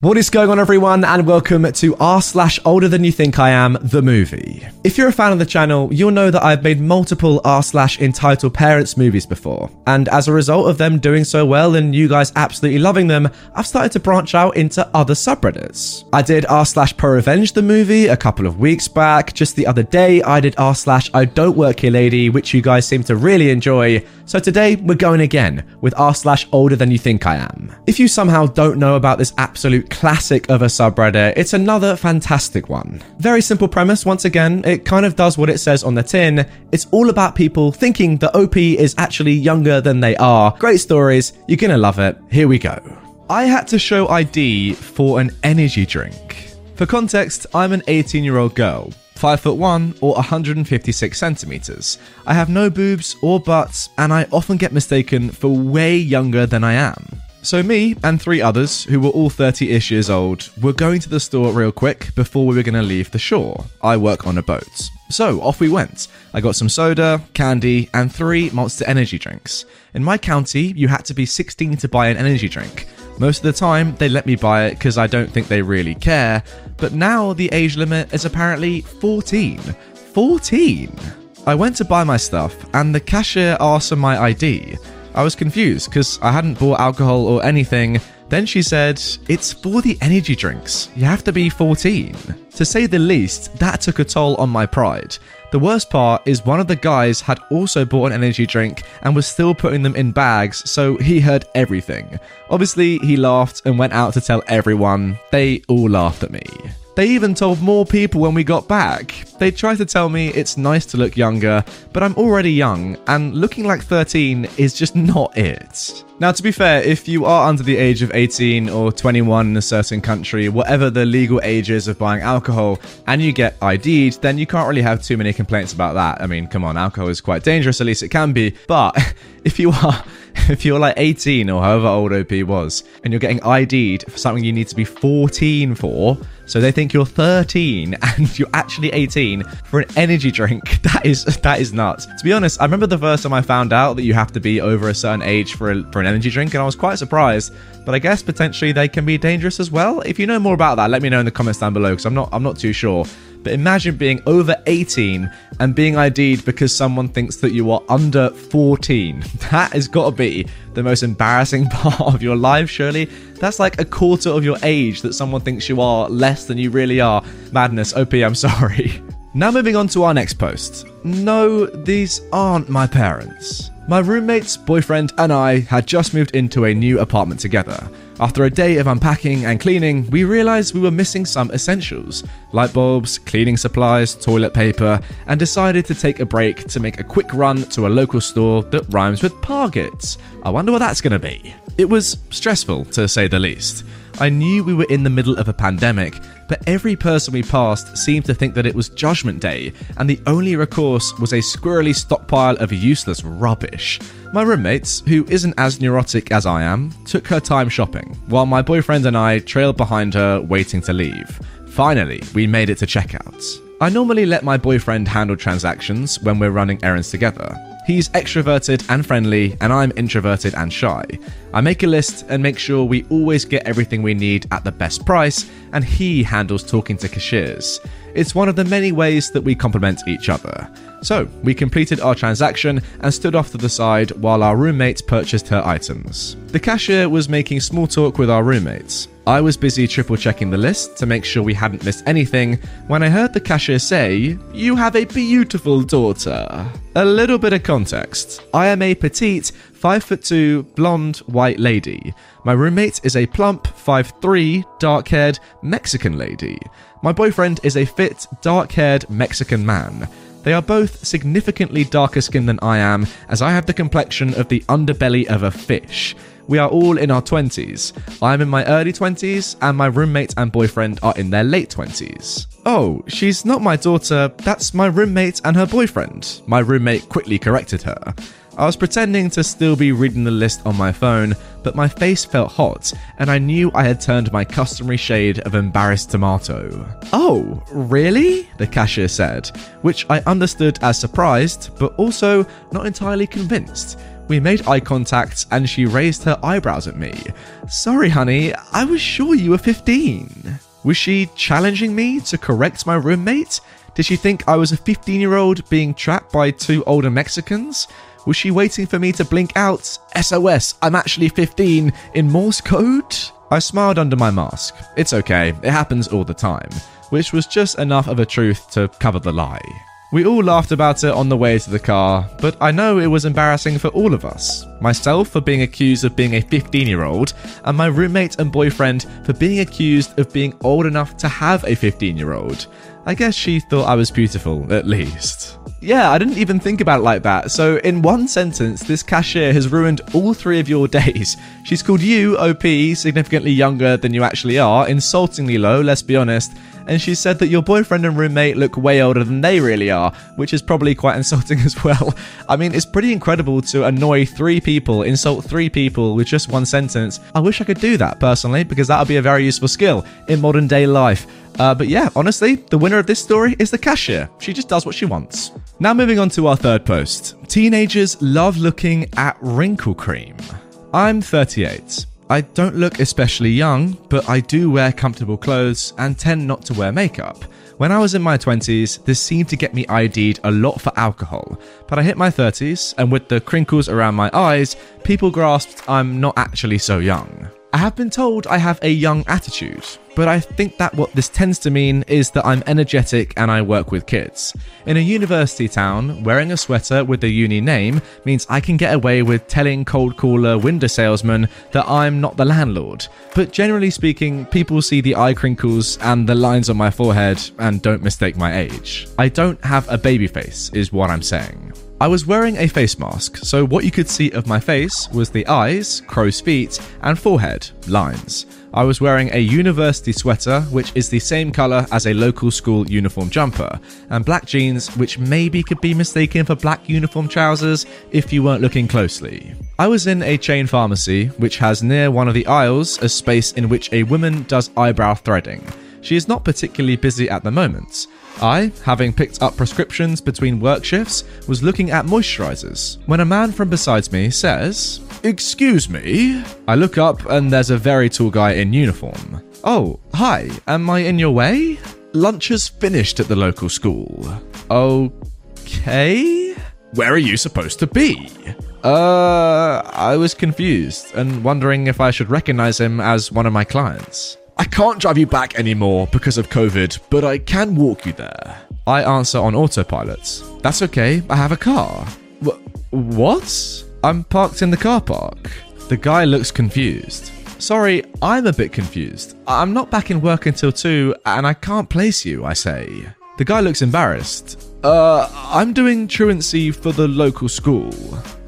What is going on, everyone, and welcome to r/olderthanyouthinkiam, the movie. If you're a fan of the channel, you'll know that I've made multiple r/entitled parents movies before, and as a result of them doing so well and you guys absolutely loving them, I've started to branch out into other subreddits. I did r/ProRevenge, the movie, a couple of weeks back. Just the other day, I did r/I Don't Work Here Lady, which you guys seem to really enjoy. So today, we're going again with r/olderthanyouthinkiam. If you somehow don't know about this absolute classic of a subreddit, it's another fantastic one. Very simple premise, once again, it kind of does what it says on the tin. It's all about people thinking that OP is actually younger than they are. Great stories, you're gonna love it. Here we go. I had to show ID for an energy drink. For context, I'm an 18-year-old girl, 5'1" or 156 centimeters. I have no boobs or butts, and I often get mistaken for way younger than I am. So me and three others, who were all 30-ish years old, were going to the store real quick before we were going to leave the shore. I work on a boat. So off we went. I got some soda, candy, and 3 Monster Energy drinks. In my county, you had to be 16 to buy an energy drink. Most of the time, they let me buy it because I don't think they really care. But now the age limit is apparently 14. 14! I went to buy my stuff, and the cashier asked for my ID. I was confused because I hadn't bought alcohol or anything. Then she said, "It's for the energy drinks. You have to be 14." To say the least, that took a toll on my pride. The worst part is one of the guys had also bought an energy drink and was still putting them in bags, so he heard everything. Obviously, he laughed and went out to tell everyone. They all laughed at me. They even told more people when we got back. They tried to tell me it's nice to look younger, but I'm already young, and looking like 13 is just not it. Now, to be fair, if you are under the age of 18 or 21 in a certain country, whatever the legal age is of buying alcohol, and you get ID'd, then you can't really have too many complaints about that. I mean, come on, alcohol is quite dangerous, at least it can be, but if you're like 18 or however old OP was, and you're getting ID'd for something you need to be 14 for, so they think you're 13 and you're actually 18 for an energy drink, that is nuts. To be honest, I remember the first time I found out that you have to be over a certain age for an energy drink, and I was quite surprised, but I guess potentially they can be dangerous as well. If you know more about that, let me know in the comments down below, because I'm not too sure. But imagine being over 18 and being ID'd because someone thinks that you are under 14. That has got to be the most embarrassing part of your life, surely. That's like a quarter of your age that someone thinks you are less than you really are. Madness. OP, I'm sorry. Now moving on to our next post. No, these aren't my parents. My roommate's boyfriend and I had just moved into a new apartment together. After a day of unpacking and cleaning, we realized we were missing some essentials, light bulbs, cleaning supplies, toilet paper, and decided to take a break to make a quick run to a local store that rhymes with Target. I wonder what that's gonna be. It was stressful, to say the least. I knew we were in the middle of a pandemic, but every person we passed seemed to think that it was Judgment Day, and the only recourse was a squirrely stockpile of useless rubbish. My roommates, who isn't as neurotic as I am, took her time shopping, while my boyfriend and I trailed behind her, waiting to leave. Finally, we made it to checkouts. I normally let my boyfriend handle transactions when we're running errands together. He's extroverted and friendly, and I'm introverted and shy. I make a list and make sure we always get everything we need at the best price, and he handles talking to cashiers. It's one of the many ways that we complement each other. So, we completed our transaction and stood off to the side while our roommate purchased her items. The cashier was making small talk with our roommates. I was busy triple-checking the list to make sure we hadn't missed anything when I heard the cashier say, "You have a beautiful daughter." A little bit of context. I am a petite, 5'2", blonde, white lady. My roommate is a plump, 5'3", dark-haired Mexican lady. My boyfriend is a fit, dark-haired Mexican man. They are both significantly darker skinned than I am, as I have the complexion of the underbelly of a fish. We are all in our 20s. I'm in my early 20s, and my roommate and boyfriend are in their late 20s. Oh, she's not my daughter, that's my roommate and her boyfriend. My roommate quickly corrected her. I was pretending to still be reading the list on my phone, but my face felt hot, and I knew I had turned my customary shade of embarrassed tomato. "Oh, really?" the cashier said, which I understood as surprised, but also not entirely convinced. We made eye contact, and she raised her eyebrows at me. "Sorry, honey, I was sure you were 15. Was she challenging me to correct my roommate? Did she think I was a 15-year-old being trapped by two older Mexicans? Was she waiting for me to blink out, SOS, I'm actually 15, in Morse code? I smiled under my mask. It's okay, it happens all the time. Which was just enough of a truth to cover the lie. We all laughed about it on the way to the car, but I know it was embarrassing for all of us. Myself for being accused of being a 15-year-old, and my roommate and boyfriend for being accused of being old enough to have a 15-year-old. I guess she thought I was beautiful, at least. Yeah, I didn't even think about it like that. So in one sentence, this cashier has ruined all three of your days. She's called you, OP, significantly younger than you actually are, insultingly low, let's be honest, and she said that your boyfriend and roommate look way older than they really are, which is probably quite insulting as well. I mean, it's pretty incredible to annoy three people, insult three people with just one sentence. I wish I could do that, personally, because that would be a very useful skill in modern day life. But yeah, honestly, the winner of this story is the cashier. She just does what she wants. Now moving on to our third post. Teenagers love looking at wrinkle cream. I'm 38. I don't look especially young, but I do wear comfortable clothes and tend not to wear makeup. When I was in my 20s, this seemed to get me ID'd a lot for alcohol, but I hit my 30s, and with the crinkles around my eyes, people grasped I'm not actually so young. I have been told I have a young attitude, but I think that what this tends to mean is that I'm energetic and I work with kids. In a university town, wearing a sweater with the uni name means I can get away with telling cold caller window salesman that I'm not the landlord. But generally speaking, people see the eye crinkles and the lines on my forehead and don't mistake my age. I don't have a baby face, is what I'm saying. I was wearing a face mask, so what you could see of my face was the eyes, crow's feet, and forehead, lines. I was wearing a university sweater, which is the same colour as a local school uniform jumper, and black jeans, which maybe could be mistaken for black uniform trousers if you weren't looking closely. I was in a chain pharmacy, which has near one of the aisles a space in which a woman does eyebrow threading. She is not particularly busy at the moment. I, having picked up prescriptions between work shifts, was looking at moisturizers, when a man from beside me says, "Excuse me?" I look up and there's a very tall guy in uniform. "Oh, hi, am I in your way?" "Lunch has finished at the local school." "Okay? Where are you supposed to be?" I was confused and wondering if I should recognize him as one of my clients. "I can't drive you back anymore because of COVID, but I can walk you there." I answer on autopilot. "That's okay, I have a car." What? I'm parked in the car park. The guy looks confused. "Sorry, I'm a bit confused. I'm not back in work until 2 and I can't place you," I say. The guy looks embarrassed. I'm doing truancy for the local school."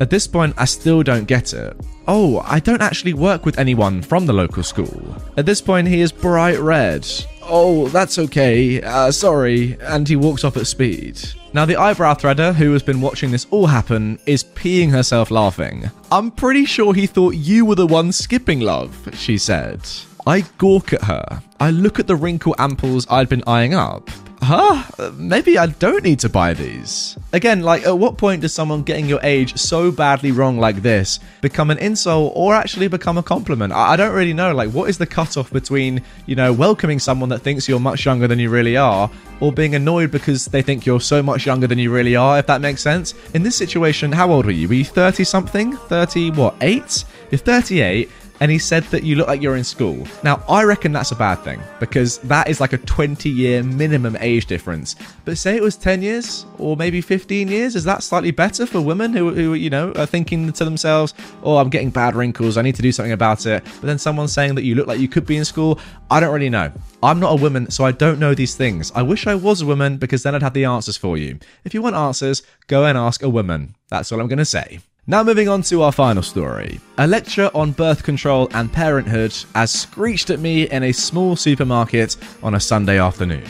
At this point, I still don't get it. "Oh, I don't actually work with anyone from the local school." At this point, he is bright red. "Oh, that's okay, sorry," and he walks off at speed. Now, the eyebrow threader, who has been watching this all happen, is peeing herself laughing. "I'm pretty sure he thought you were the one skipping, love," she said. I gawk at her. I look at the wrinkle ampoules I'd been eyeing up. Huh? Maybe I don't need to buy these. Again, at what point does someone getting your age so badly wrong like this become an insult or actually become a compliment? I don't really know. What is the cutoff between, welcoming someone that thinks you're much younger than you really are or being annoyed because they think you're so much younger than you really are, if that makes sense? In this situation, how old were you? Were you 30-something? 30, what, 8? You're 38. And he said that you look like you're in school. Now, I reckon that's a bad thing, because that is like a 20-year minimum age difference. But say it was 10 years, or maybe 15 years, is that slightly better for women who are thinking to themselves, "Oh, I'm getting bad wrinkles, I need to do something about it," but then someone's saying that you look like you could be in school? I don't really know. I'm not a woman, so I don't know these things. I wish I was a woman, because then I'd have the answers for you. If you want answers, go and ask a woman. That's all I'm going to say. Now moving on to our final story. A lecture on birth control and parenthood as screeched at me in a small supermarket on a Sunday afternoon.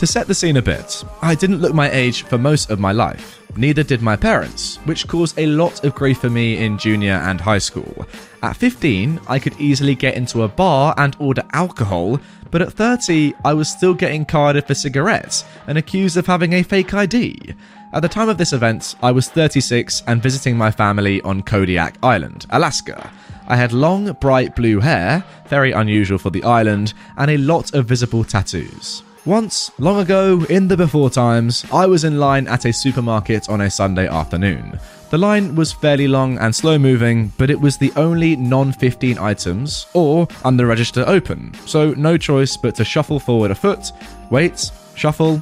To set the scene a bit, I didn't look my age for most of my life. Neither did my parents, which caused a lot of grief for me in junior and high school. At 15, I could easily get into a bar and order alcohol, but at 30, I was still getting carded for cigarettes and accused of having a fake ID. At the time of this event, I was 36 and visiting my family on Kodiak Island, Alaska. I had long, bright blue hair, very unusual for the island, and a lot of visible tattoos. Once, long ago, in the before times, I was in line at a supermarket on a Sunday afternoon. The line was fairly long and slow-moving, but it was the only non-15 items, or under register open, so no choice but to shuffle forward a foot, wait, shuffle,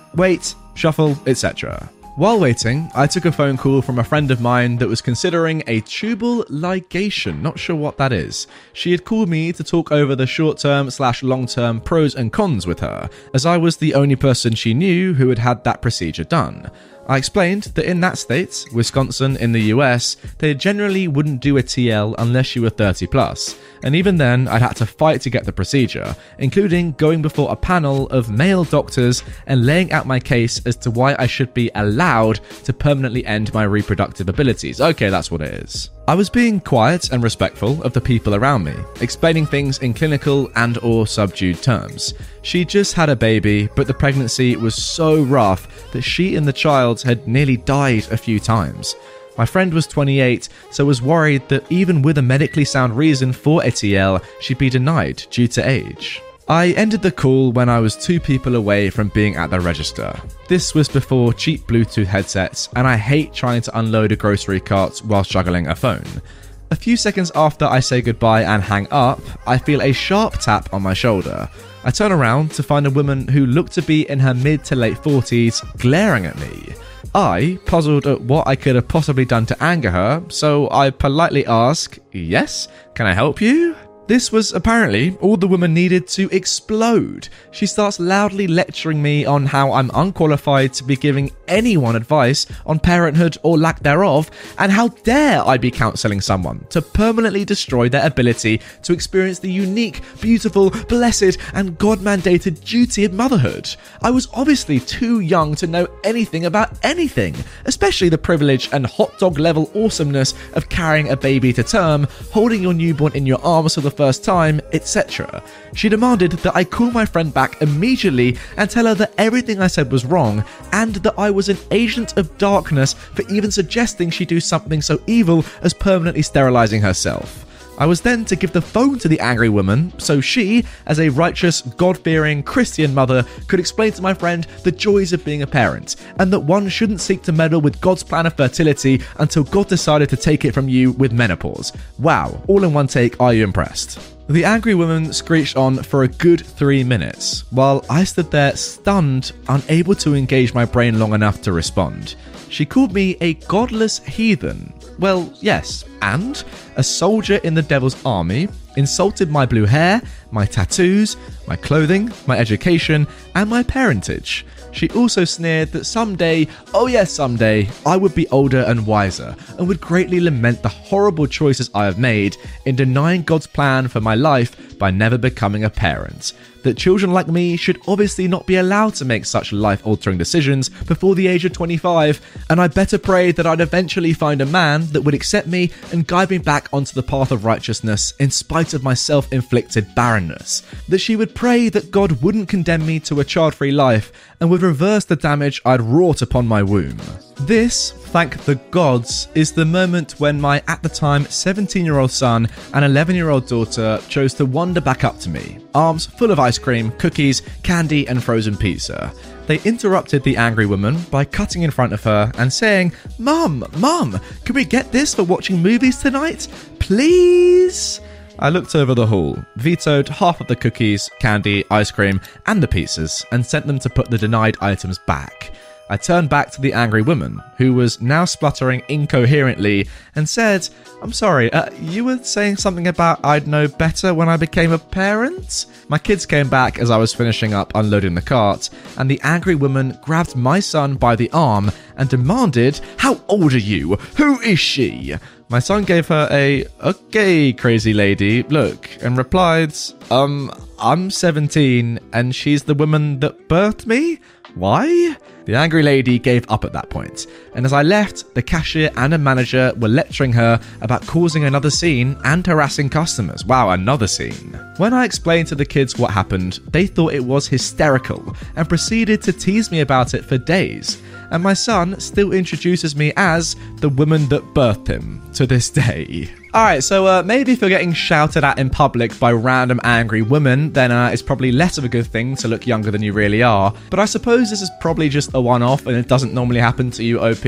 etc. While waiting, I took a phone call from a friend of mine that was considering a tubal ligation, not sure what that is. She had called me to talk over the short-term/long-term pros and cons with her, as I was the only person she knew who had had that procedure done. I explained that in that state, Wisconsin in the US, they generally wouldn't do a TL unless you were 30 plus, and even then I'd had to fight to get the procedure, including going before a panel of male doctors and laying out my case as to why I should be allowed to permanently end my reproductive abilities. Okay, that's what it is. I was being quiet and respectful of the people around me, explaining things in clinical and or subdued terms. She just had a baby, but the pregnancy was so rough that she and the child had nearly died a few times. My friend was 28, so was worried that even with a medically sound reason for a TL, she'd be denied due to age. I ended the call when I was two people away from being at the register. This was before cheap Bluetooth headsets, and I hate trying to unload a grocery cart while juggling a phone. A few seconds after I say goodbye and hang up, I feel a sharp tap on my shoulder. I turn around to find a woman who looked to be in her mid to late 40s glaring at me. I, puzzled at what I could have possibly done to anger her, so I politely ask, "Yes, can I help you?" This was apparently all the woman needed to explode. She starts loudly lecturing me on how I'm unqualified to be giving anyone advice on parenthood or lack thereof, and how dare I be counselling someone to permanently destroy their ability to experience the unique, beautiful, blessed, and God-mandated duty of motherhood. I was obviously too young to know anything about anything, especially the privilege and hot dog level awesomeness of carrying a baby to term, holding your newborn in your arms for the first time, etc. She demanded that I call my friend back immediately and tell her that everything I said was wrong and that I was an agent of darkness for even suggesting she do something so evil as permanently sterilizing herself. I was then to give the phone to the angry woman so she, as a righteous, God-fearing Christian mother, could explain to my friend the joys of being a parent and that one shouldn't seek to meddle with God's plan of fertility until God decided to take it from you with menopause. Wow, all in one take, are you impressed? The angry woman screeched on for a good 3 minutes, while I stood there stunned, unable to engage my brain long enough to respond. She called me a godless heathen. Well, yes, and a soldier in the devil's army, insulted my blue hair, my tattoos, my clothing, my education, and my parentage. She also sneered that someday, oh yes, someday, I would be older and wiser and would greatly lament the horrible choices I have made in denying God's plan for my life by never becoming a parent. That children like me should obviously not be allowed to make such life-altering decisions before the age of 25, and I better pray that I'd eventually find a man that would accept me and guide me back onto the path of righteousness in spite of my self-inflicted barrenness. That she would pray that God wouldn't condemn me to a child-free life and would reverse the damage I'd wrought upon my womb. This, thank the gods, is the moment when my, at the time, 17-year-old son and 11-year-old daughter chose to wander back up to me, arms full of ice cream, cookies, candy, and frozen pizza. They interrupted the angry woman by cutting in front of her and saying, Mum, can we get this for watching movies tonight? Please? I looked over the hall, vetoed half of the cookies, candy, ice cream, and the pizzas, and sent them to put the denied items back. I turned back to the angry woman, who was now spluttering incoherently, and said, "I'm sorry, you were saying something about I'd know better when I became a parent?" My kids came back as I was finishing up unloading the cart, and the angry woman grabbed my son by the arm and demanded, "How old are you? Who is she?" My son gave her a "okay, crazy lady" look and replied, "I'm 17 and she's the woman that birthed me? Why?" The angry lady gave up at that point, and as I left, the cashier and a manager were lecturing her about causing another scene and harassing customers. Wow, another scene. When I explained to the kids what happened, they thought it was hysterical and proceeded to tease me about it for days. And my son still introduces me as the woman that birthed him to this day. Alright, so maybe if you're getting shouted at in public by random angry women, then it's probably less of a good thing to look younger than you really are. But I suppose this is probably just a one-off and it doesn't normally happen to you, OP.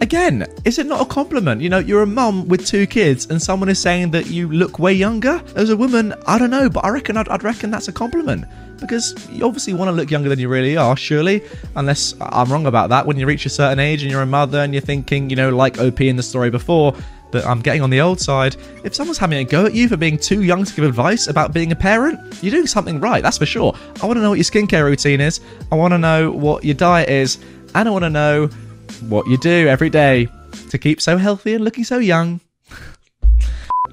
Again, is it not a compliment? You know, you're a mum with two kids and someone is saying that you look way younger? As a woman, I don't know, but I reckon I'd reckon that's a compliment. Because you obviously want to look younger than you really are, surely. Unless I'm wrong about that. When you reach a certain age and you're a mother and you're thinking, you know, like OP in the story before, that I'm getting on the old side. If someone's having a go at you for being too young to give advice about being a parent, you're doing something right, that's for sure. I want to know what your skincare routine is. I want to know what your diet is. And I want to know what you do every day to keep so healthy and looking so young.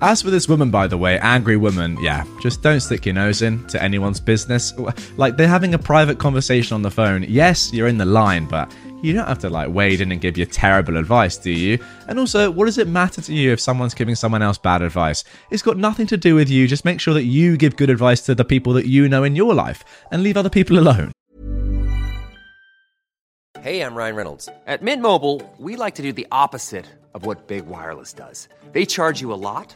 As for this woman, by the way, angry woman, yeah, just don't stick your nose in to anyone's business. Like, they're having a private conversation on the phone. Yes, you're in the line, but you don't have to, like, wade in and give your terrible advice, do you? And also, what does it matter to you if someone's giving someone else bad advice? It's got nothing to do with you. Just make sure that you give good advice to the people that you know in your life and leave other people alone. Hey, I'm Ryan Reynolds. At Mint Mobile, we like to do the opposite of what Big Wireless does. They charge you a lot.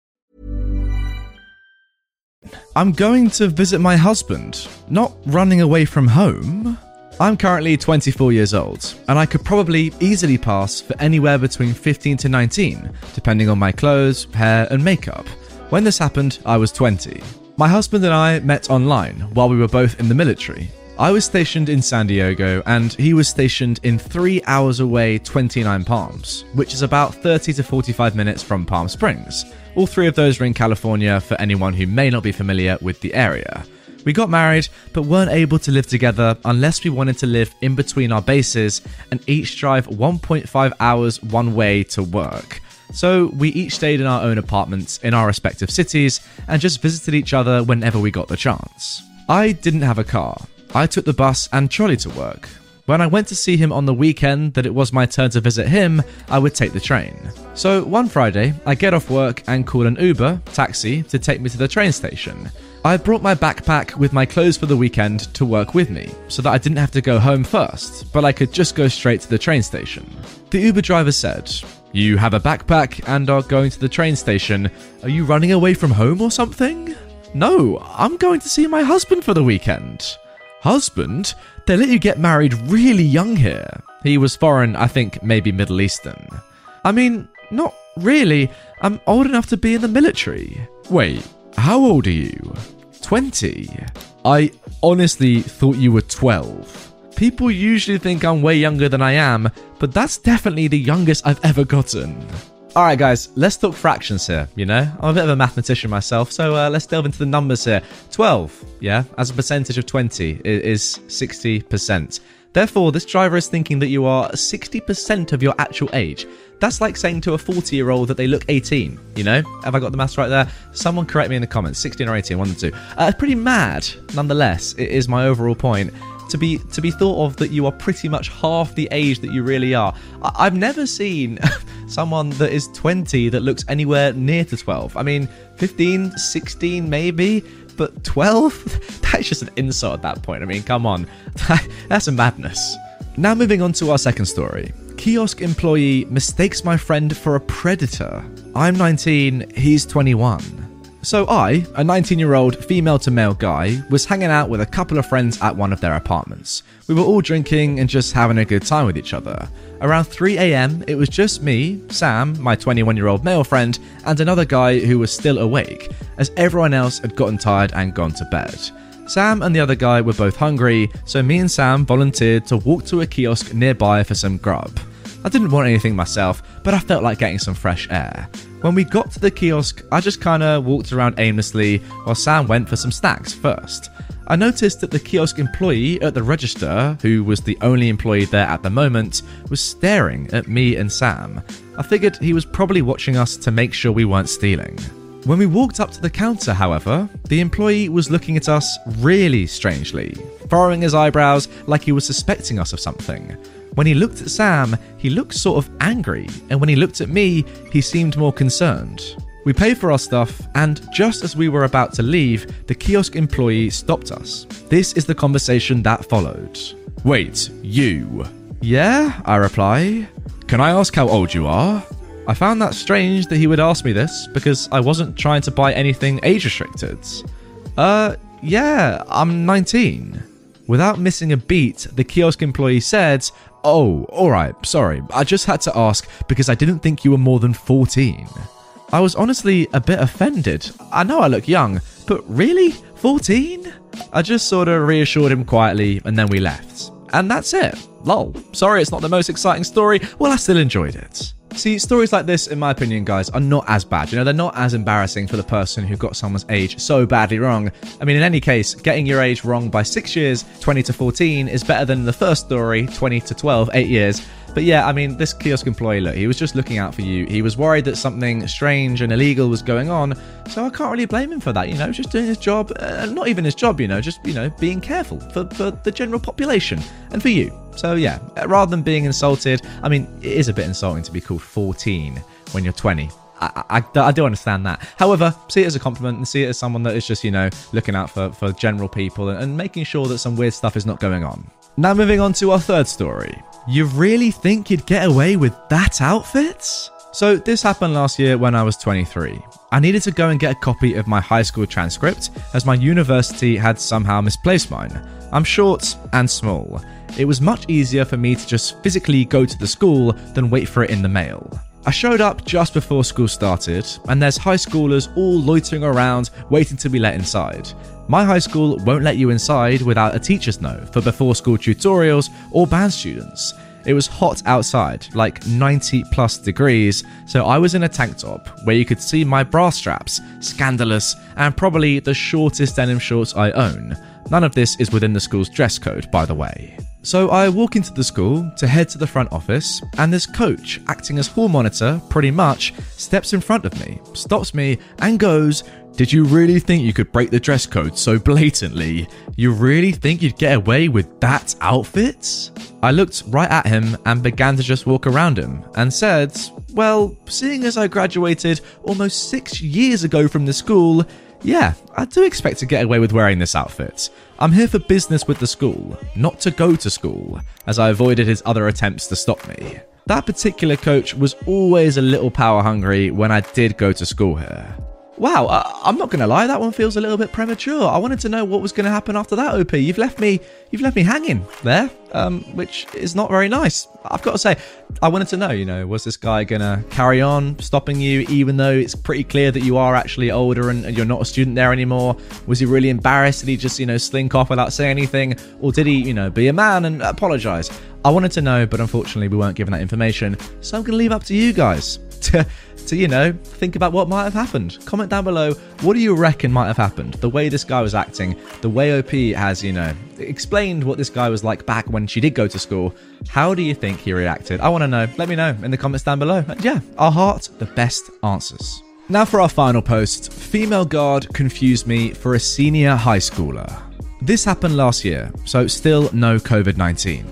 I'm going to visit my husband, not running away from home. I'm currently 24 years old, and I could probably easily pass for anywhere between 15 to 19, depending on my clothes, hair, and makeup. When this happened, I was 20. My husband and I met online while we were both in the military. I was stationed in San Diego, and he was stationed in 3 hours away, 29 Palms, which is about 30 to 45 minutes from Palm Springs. All three of those were in California for anyone who may not be familiar with the area. We got married, but weren't able to live together unless we wanted to live in between our bases and each drive 1.5 hours one way to work. So we each stayed in our own apartments in our respective cities and just visited each other whenever we got the chance. I didn't have a car. I took the bus and trolley to work. When I went to see him on the weekend that it was my turn to visit him, I would take the train. So one Friday, I get off work and call an Uber taxi to take me to the train station. I brought my backpack with my clothes for the weekend to work with me, so that I didn't have to go home first, but I could just go straight to the train station. The Uber driver said, "You have a backpack and are going to the train station. Are you running away from home or something?" "No, I'm going to see my husband for the weekend." "Husband? They let you get married really young here." He was foreign, I think maybe Middle Eastern. "I mean, not really. I'm old enough to be in the military." "Wait, how old are you?" "20. "I honestly thought you were 12. People usually think I'm way younger than I am, but that's definitely the youngest I've ever gotten." Alright guys, let's talk fractions here, you know? I'm a bit of a mathematician myself, so let's delve into the numbers here. 12, yeah, as a percentage of 20 is 60%. Therefore, this driver is thinking that you are 60% of your actual age. That's like saying to a 40-year-old that they look 18, you know? Have I got the maths right there? Someone correct me in the comments, 16 or 18, one or two. Pretty mad, nonetheless, it is my overall point. To be thought of that you are pretty much half the age that you really are. I've never seen someone that is 20 that looks anywhere near to 12. I mean, 15, 16 maybe, but 12? That's just an insult at that point. I mean, come on. That's a madness. Now moving on to our second story. Kiosk employee mistakes my friend for a predator. I'm 19, he's 21. So I, a 19-year-old female-to-male guy, was hanging out with a couple of friends at one of their apartments. We were all drinking and just having a good time with each other. Around 3 a.m, it was just me, Sam, my 21-year-old male friend, and another guy who was still awake, as everyone else had gotten tired and gone to bed. Sam and the other guy were both hungry, so me and Sam volunteered to walk to a kiosk nearby for some grub. I didn't want anything myself, but I felt like getting some fresh air. When we got to the kiosk, I just kinda walked around aimlessly while Sam went for some snacks first. I noticed that the kiosk employee at the register, who was the only employee there at the moment, was staring at me and Sam. I figured he was probably watching us to make sure we weren't stealing. When we walked up to the counter, however, the employee was looking at us really strangely, furrowing his eyebrows like he was suspecting us of something. When he looked at Sam, he looked sort of angry, and when he looked at me, he seemed more concerned. We paid for our stuff, and just as we were about to leave, the kiosk employee stopped us. This is the conversation that followed. "Wait, you?" "Yeah," I reply. "Can I ask how old you are?" I found that strange that he would ask me this, because I wasn't trying to buy anything age-restricted. Yeah, I'm 19. Without missing a beat, the kiosk employee said, "Oh, alright, sorry, I just had to ask because I didn't think you were more than 14. I was honestly a bit offended. I know I look young, but really? 14? I just sort of reassured him quietly, and then we left. And that's it. Lol. Sorry it's not the most exciting story. Well, I still enjoyed it. See, stories like this, in my opinion, guys, are not as bad. You know, they're not as embarrassing for the person who got someone's age so badly wrong. I mean, in any case, getting your age wrong by 6 years, 20 to 14, is better than the first story, 20 to 12, 8 years. But yeah, I mean, this kiosk employee, look, he was just looking out for you. He was worried that something strange and illegal was going on, so I can't really blame him for that, you know, just doing his job, not even his job, you know, just, you know, being careful for the general population and for you. So yeah, rather than being insulted, I mean, it is a bit insulting to be called 14 when you're 20. I do understand that. However, see it as a compliment and see it as someone that is just, you know, looking out for general people and making sure that some weird stuff is not going on. Now moving on to our third story. You really think you'd get away with that outfit? So this happened last year when I was 23. I needed to go and get a copy of my high school transcript as my university had somehow misplaced mine. I'm short and small. It was much easier for me to just physically go to the school than wait for it in the mail. I showed up just before school started, and there's high schoolers all loitering around waiting to be let inside. My high school won't let you inside without a teacher's note for before-school tutorials or band students. It was hot outside, like 90-plus degrees, so I was in a tank top where you could see my bra straps, scandalous, and probably the shortest denim shorts I own. None of this is within the school's dress code, by the way. So I walk into the school to head to the front office, and this coach, acting as hall monitor, pretty much, steps in front of me, stops me, and goes, "Did you really think you could break the dress code so blatantly? You really think you'd get away with that outfit?" I looked right at him and began to just walk around him and said, "Well, seeing as I graduated almost 6 years ago from the school, yeah, I do expect to get away with wearing this outfit. I'm here for business with the school, not to go to school," as I avoided his other attempts to stop me. That particular coach was always a little power hungry when I did go to school here. Wow, I'm not going to lie, that one feels a little bit premature. I wanted to know what was going to happen after that, OP. You've left me hanging there, which is not very nice. I've got to say, I wanted to know, you know, was this guy going to carry on stopping you even though it's pretty clear that you are actually older and you're not a student there anymore? Was he really embarrassed? Did he just, you know, slink off without saying anything? Or did he, you know, be a man and apologise? I wanted to know, but unfortunately we weren't given that information, so I'm going to leave it up to you guys to, you know, think about what might have happened. Comment down below, what do you reckon might have happened? The way this guy was acting, the way OP has, you know, explained what this guy was like back when she did go to school. How do you think he reacted? I want to know. Let me know in the comments down below. And yeah, our heart, the best answers. Now for our final post, female guard confused me for a senior high schooler. This happened last year, so still no COVID-19.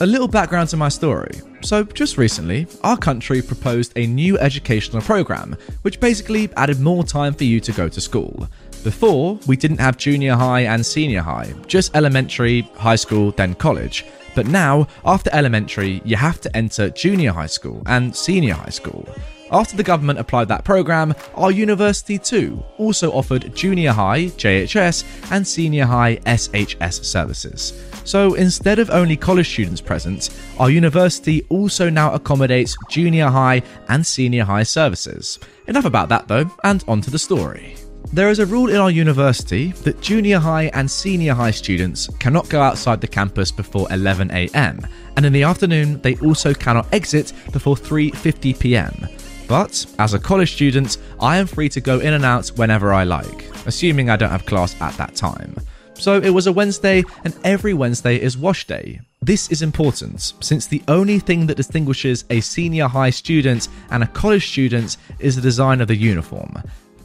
A little background to my story. So just recently, our country proposed a new educational program, which basically added more time for you to go to school. Before, we didn't have junior high and senior high, just elementary, high school, then college. But now, after elementary, you have to enter junior high school and senior high school. After the government applied that program, our university too also offered junior high JHS and senior high SHS services. So instead of only college students present, our university also now accommodates junior high and senior high services. Enough about that though, and onto the story. There is a rule in our university that junior high and senior high students cannot go outside the campus before 11 a.m, and in the afternoon they also cannot exit before 3:50 p.m. But, as a college student, I am free to go in and out whenever I like, assuming I don't have class at that time. So it was a Wednesday, and every Wednesday is wash day. This is important, since the only thing that distinguishes a senior high student and a college student is the design of the uniform.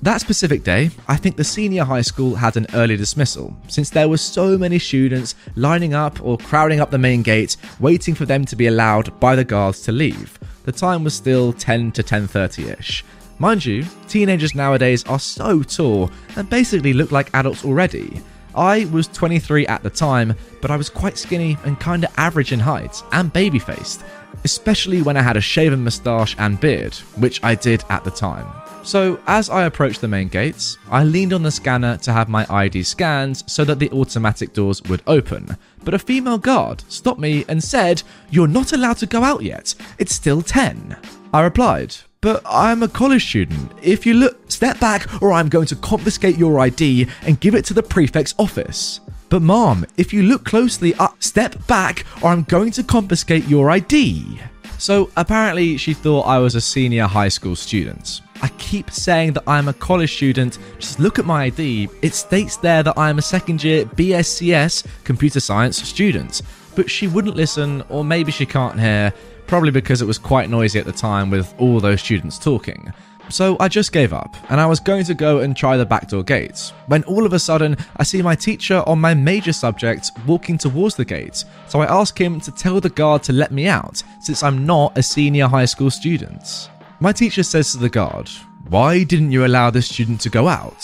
That specific day, I think the senior high school had an early dismissal, since there were so many students lining up or crowding up the main gate, waiting for them to be allowed by the guards to leave. The time was still 10 to 10:30ish. Mind you, teenagers nowadays are so tall and basically look like adults already. I was 23 at the time, but I was quite skinny and kinda average in height and baby-faced, especially when I had a shaven moustache and beard, which I did at the time. So as I approached the main gates, I leaned on the scanner to have my ID scanned so that the automatic doors would open. But a female guard stopped me and said, "You're not allowed to go out yet. It's still 10. I replied, "But I'm a college student. If you look, step back or I'm going to confiscate your ID and give it to the prefect's office." "But ma'am, if you look closely, step back or I'm going to confiscate your ID." So apparently she thought I was a senior high school student. I keep saying that I'm a college student, just look at my ID, it states there that I'm a second year BSCS computer science student. But she wouldn't listen, or maybe she can't hear, probably because it was quite noisy at the time with all those students talking. So I just gave up, and I was going to go and try the backdoor gates, when all of a sudden I see my teacher on my major subject walking towards the gate, so I ask him to tell the guard to let me out, since I'm not a senior high school student. My teacher says to the guard, "Why didn't you allow this student to go out?"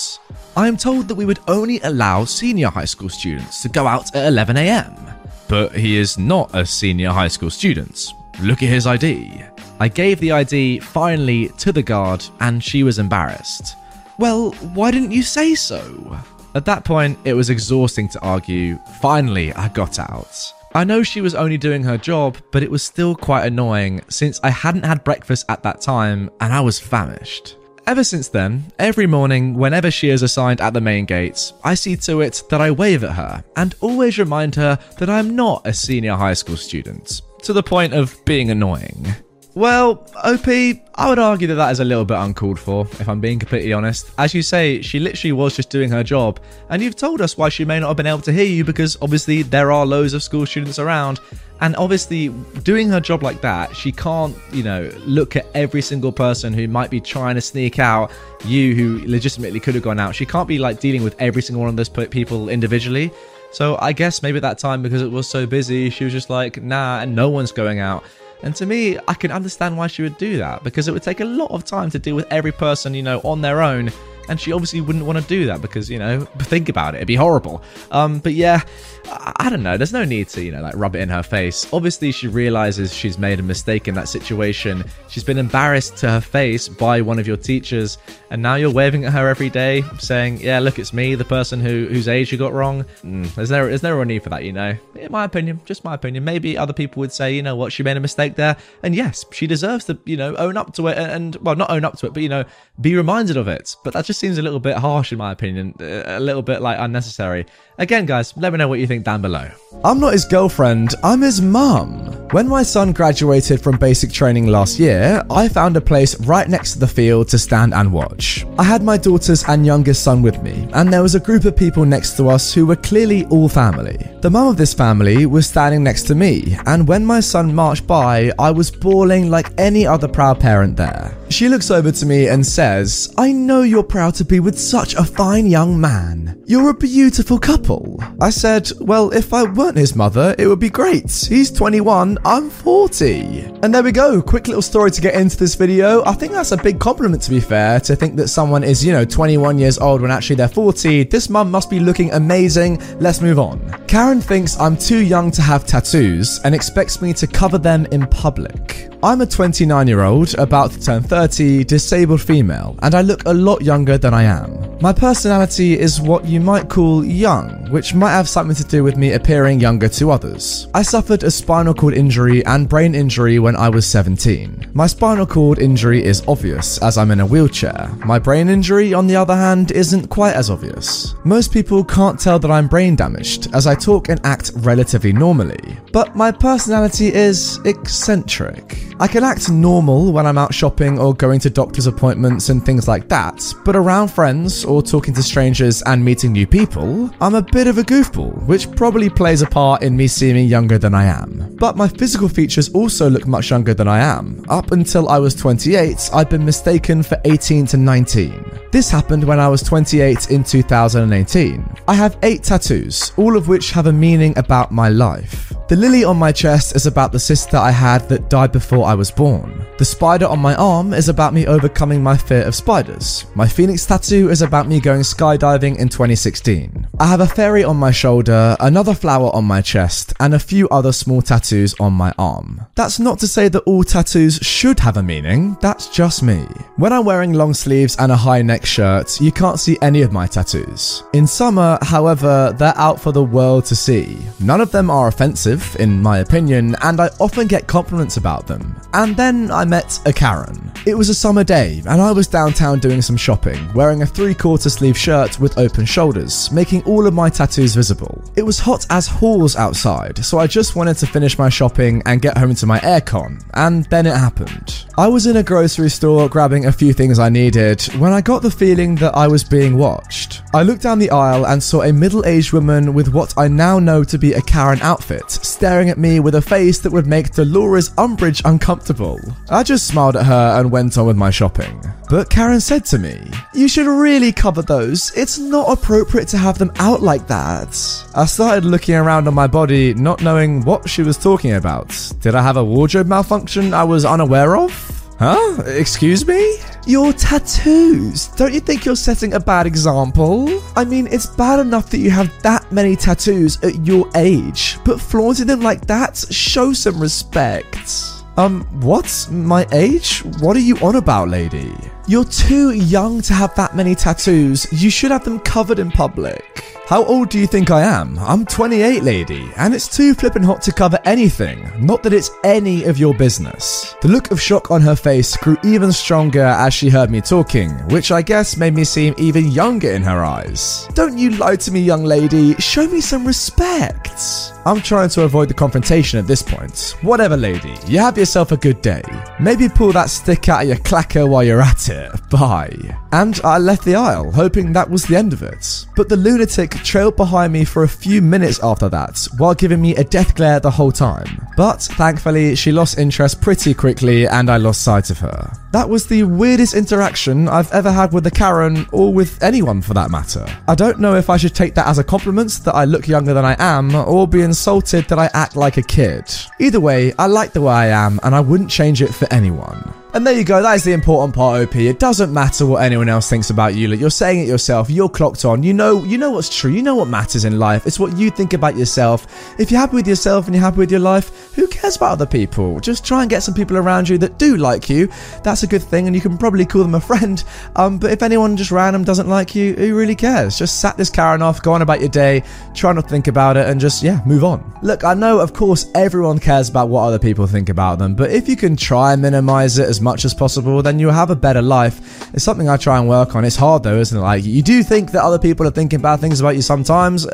"I am told that we would only allow senior high school students to go out at 11 a.m. "But he is not a senior high school student. Look at his ID." I gave the ID finally to the guard and she was embarrassed. "Well, why didn't you say so?" At that point, it was exhausting to argue. Finally, I got out. I know she was only doing her job, but it was still quite annoying since I hadn't had breakfast at that time and I was famished. Ever since then, every morning whenever she is assigned at the main gates, I see to it that I wave at her and always remind her that I'm not a senior high school student, to the point of being annoying. Well, OP, I would argue that is a little bit uncalled for, if I'm being completely honest. As you say, she literally was just doing her job, and you've told us why she may not have been able to hear you because obviously there are loads of school students around, and obviously doing her job like that, she can't, look at every single person who might be trying to sneak out, you who legitimately could have gone out. She can't be dealing with every single one of those people individually. So I guess maybe that time, because it was so busy, she was just like, nah, and no one's going out. And to me, I can understand why she would do that, because it would take a lot of time to deal with every person, on their own. And she obviously wouldn't want to do that because, think about it, it'd be horrible. But yeah, I don't know. There's no need to, rub it in her face. Obviously, she realizes she's made a mistake in that situation. She's been embarrassed to her face by one of your teachers. And now you're waving at her every day saying, yeah, look, it's me, the person whose age you got wrong. There's no real need for that, In my opinion, just my opinion. Maybe other people would say, you know what, she made a mistake there. And yes, she deserves to, own up to it. And well, not own up to it, but, be reminded of it. But that's just seems a little bit harsh in my opinion, a little bit unnecessary. Again guys, let me know what you think down below. I'm not his girlfriend, I'm his mum. When my son graduated from basic training last year, I found a place right next to the field to stand and watch. I had my daughters and youngest son with me, and there was a group of people next to us who were clearly all family. The mum of this family was standing next to me, and when my son marched by, I was bawling like any other proud parent there. She looks over to me and says, "I know you're proud proud to be with such a fine young man. You're a beautiful couple. I said, well, if I weren't his mother, it would be great. He's 21, I'm 40. And there we go. Quick little story to get into this video. I think that's a big compliment, to be fair, to think that someone is, 21 years old when actually they're 40. This mum must be looking amazing. Let's move on. Karen thinks I'm too young to have tattoos and expects me to cover them in public. I'm a 29-year-old, about to turn 30, disabled female, and I look a lot younger than I am. My personality is what you might call young, which might have something to do with me appearing younger to others. I suffered a spinal cord injury and brain injury when I was 17. My spinal cord injury is obvious, as I'm in a wheelchair. My brain injury, on the other hand, isn't quite as obvious. Most people can't tell that I'm brain damaged, as I talk and act relatively normally. But my personality is eccentric. I can act normal when I'm out shopping or going to doctor's appointments and things like that, but around friends or talking to strangers and meeting new people, I'm a bit of a goofball, which probably plays a part in me seeming younger than I am. But my physical features also look much younger than I am. Up until I was 28, I'd been mistaken for 18 to 19. This happened when I was 28 in 2018. I have 8 tattoos, all of which have a meaning about my life. The lily on my chest is about the sister I had that died before I was born. The spider on my arm is about me overcoming my fear of spiders. My phoenix tattoo is about me going skydiving in 2016. I have a fairy on my shoulder, another flower on my chest, and a few other small tattoos on my arm. That's not to say that all tattoos should have a meaning, that's just me. When I'm wearing long sleeves and a high neck shirt, you can't see any of my tattoos. In summer, however, they're out for the world to see. None of them are offensive, in my opinion, and I often get compliments about them. And then I met a Karen. It was a summer day, and I was downtown doing some shopping, wearing a 3/4 sleeve shirt with open shoulders, making all of my tattoos visible. It was hot as balls outside, so I just wanted to finish my shopping and get home to my aircon, and then it happened. I was in a grocery store grabbing a few things I needed when I got the feeling that I was being watched. I looked down the aisle and saw a middle-aged woman with what I now know to be a Karen outfit, staring at me with a face that would make Dolores Umbridge uncomfortable. I just smiled at her and went on with my shopping. But Karen said to me, "You should really cover those. It's not appropriate to have them out like that." I started looking around on my body, not knowing what she was talking about. Did I have a wardrobe malfunction I was unaware of? Huh? Excuse me? Your tattoos. Don't you think you're setting a bad example? I mean, it's bad enough that you have that many tattoos at your age, but flaunting them like that? Show some respect. What? My age? What are you on about, lady? You're too young to have that many tattoos. You should have them covered in public. How old do you think I am? I'm 28, lady, and it's too flippin' hot to cover anything. Not that it's any of your business. The look of shock on her face grew even stronger as she heard me talking, which I guess made me seem even younger in her eyes. Don't you lie to me, young lady. Show me some respect. I'm trying to avoid the confrontation at this point. Whatever, lady. You have yourself a good day. Maybe pull that stick out of your clacker while you're at it. Bye. And I left the aisle, hoping that was the end of it. But the lunatic trailed behind me for a few minutes after that, while giving me a death glare the whole time. But thankfully, she lost interest pretty quickly and I lost sight of her. That was the weirdest interaction I've ever had with a Karen, or with anyone for that matter. I don't know if I should take that as a compliment that I look younger than I am, or be insulted that I act like a kid. Either way, I like the way I am and I wouldn't change it for anyone. And there you go, that is the important part, OP. It doesn't matter what anyone else thinks about you. Like, you're saying it yourself, you're clocked on, you know what's true, you know what matters in life. It's what you think about yourself. If you're happy with yourself and you're happy with your life, who cares about other people? Just try and get some people around you that do like you. That's a good thing, and you can probably call them a friend. But if anyone just random doesn't like you, who really cares? Just sat this Karen off, go on about your day, try not to think about it, and just, move on. Look, I know, of course, everyone cares about what other people think about them, but if you can try and minimize it as much as possible, then you'll have a better life. It's something I try and work on. It's hard though, isn't it? Like, you do think that other people are thinking bad things about you sometimes.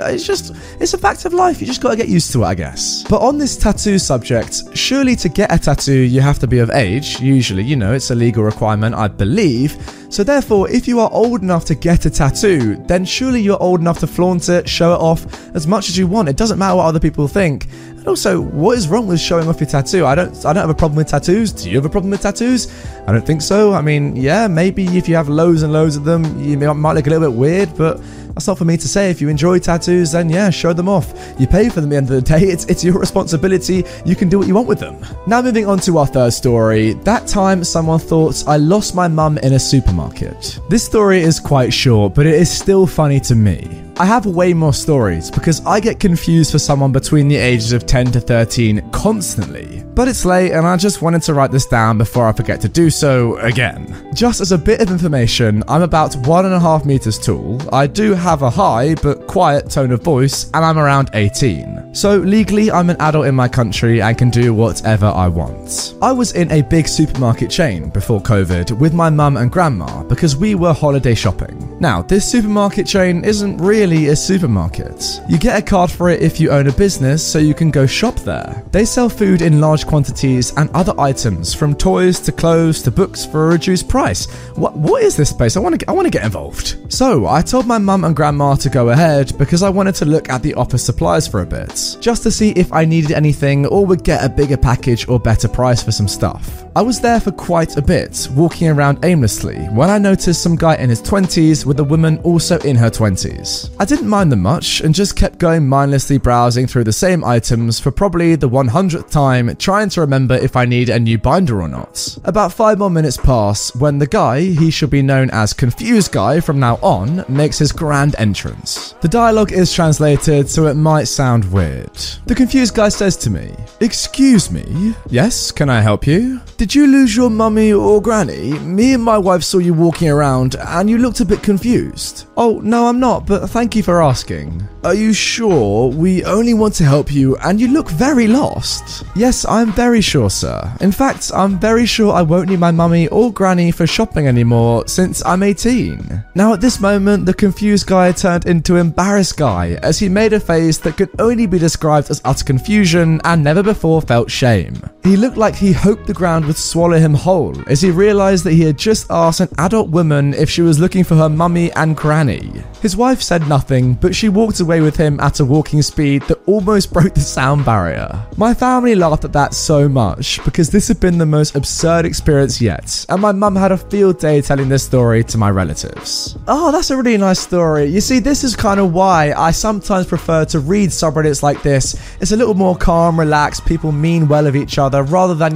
It's a fact of life. You just gotta get used to it, I guess. But on this tattoo subject, surely to get a tattoo you have to be of age. Usually, it's a legal requirement, I believe. So therefore, if you are old enough to get a tattoo, then surely you're old enough to flaunt it, show it off as much as you want. It doesn't matter what other people think. And also, what is wrong with showing off your tattoo? I don't have a problem with tattoos. Do you have a problem with tattoos? I don't think so. I mean, yeah, maybe if you have loads and loads of them, you might look a little bit weird, but that's not for me to say. If you enjoy tattoos, then yeah, show them off. You pay for them at the end of the day. It's your responsibility. You can do what you want with them. Now moving on to our third story. That time someone thought, I lost my mum in a supermarket. This story is quite short, but it is still funny to me. I have way more stories because I get confused for someone between the ages of 10 to 13 constantly. But it's late and I just wanted to write this down before I forget to do so again. Just as a bit of information, I'm about 1.5 meters tall. I do have a high but quiet tone of voice and I'm around 18. So legally I'm an adult in my country and can do whatever I want. I was in a big supermarket chain before COVID with my mum and grandma because we were holiday shopping. Now this supermarket chain isn't really a supermarket. You get a card for it if you own a business so you can go shop there. They sell food in large quantities and other items from toys to clothes to books for a reduced price. What is this space? I want to get involved. So I told my mum and grandma to go ahead because I wanted to look at the office supplies for a bit just to see if I needed anything or would get a bigger package or better price for some stuff. I was there for quite a bit, walking around aimlessly when I noticed some guy in his 20s with a woman also in her 20s. I didn't mind them much and just kept going mindlessly browsing through the same items for probably the 100th time, trying to remember if I need a new binder or not. About 5 more minutes pass when the guy, he should be known as Confused Guy from now on, makes his grand entrance. The dialogue is translated, so it might sound weird. The Confused Guy says to me, "Excuse me, yes, can I help you? Did you lose your mummy or granny? Me and my wife saw you walking around and you looked a bit confused." "Oh, no, I'm not, but thank you for asking." "Are you sure? We only want to help you and you look very lost." "Yes, I'm very sure, sir. In fact, I'm very sure I won't need my mummy or granny for shopping anymore since I'm 18. Now at this moment, the Confused Guy turned into Embarrassed Guy as he made a face that could only be described as utter confusion and never before felt shame. He looked like he hoped the ground would swallow him whole as he realised that he had just asked an adult woman if she was looking for her mummy and granny. His wife said nothing, but she walked away with him at a walking speed that almost broke the sound barrier. My family laughed at that so much because this had been the most absurd experience yet, and my mum had a field day telling this story to my relatives. Oh, that's a really nice story. You see, this is kind of why I sometimes prefer to read subreddits like this. It's a little more calm, relaxed, people mean well of each other rather than,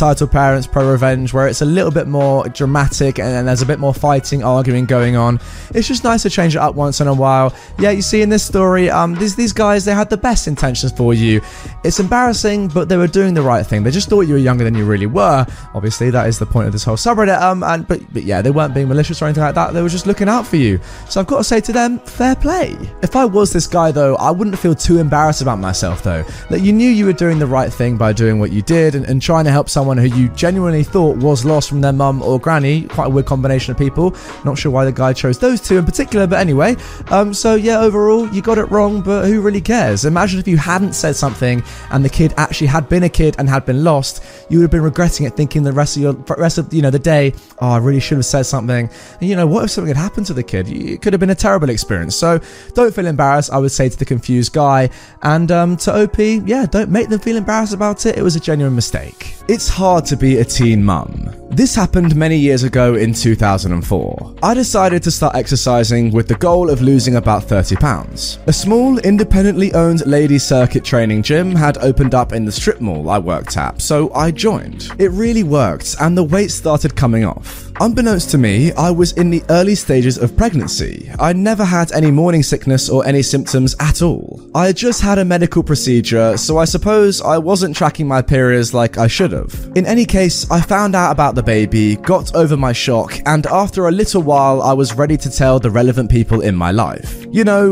Entitled Parents Pro Revenge, where it's a little bit more dramatic and there's a bit more fighting, arguing going on. It's just nice to change it up once in a while. Yeah, you see in this story, these guys, they had the best intentions for you. It's embarrassing, but they were doing the right thing. They just thought you were younger than you really were. Obviously, that is the point of this whole subreddit. But yeah, they weren't being malicious or anything like that. They were just looking out for you. So I've got to say to them, fair play. If I was this guy, though, I wouldn't feel too embarrassed about myself, though. That you knew you were doing the right thing by doing what you did and trying to help someone who you genuinely thought was lost from their mum or granny. Quite a weird combination of people. Not sure why the guy chose those two in particular, but anyway. So yeah, overall, you got it wrong, but who really cares? Imagine if you hadn't said something and the kid actually had been a kid and had been lost. You would have been regretting it, thinking the rest of the day, oh, I really should have said something. And what if something had happened to the kid? It could have been a terrible experience. So don't feel embarrassed, I would say to the Confused Guy. And to OP, yeah, don't make them feel embarrassed about it. It was a genuine mistake. It's hard to be a teen mum. This happened many years ago in 2004. I decided to start exercising with the goal of losing about 30 pounds. A small, independently owned ladies circuit training gym had opened up in the strip mall I worked at, so I joined. It really worked, and the weight started coming off. Unbeknownst to me, I was in the early stages of pregnancy. I never had any morning sickness or any symptoms at all. I had just had a medical procedure, so I suppose I wasn't tracking my periods like I should have. In any case, I found out about the baby, got over my shock, and after a little while, I was ready to tell the relevant people in my life.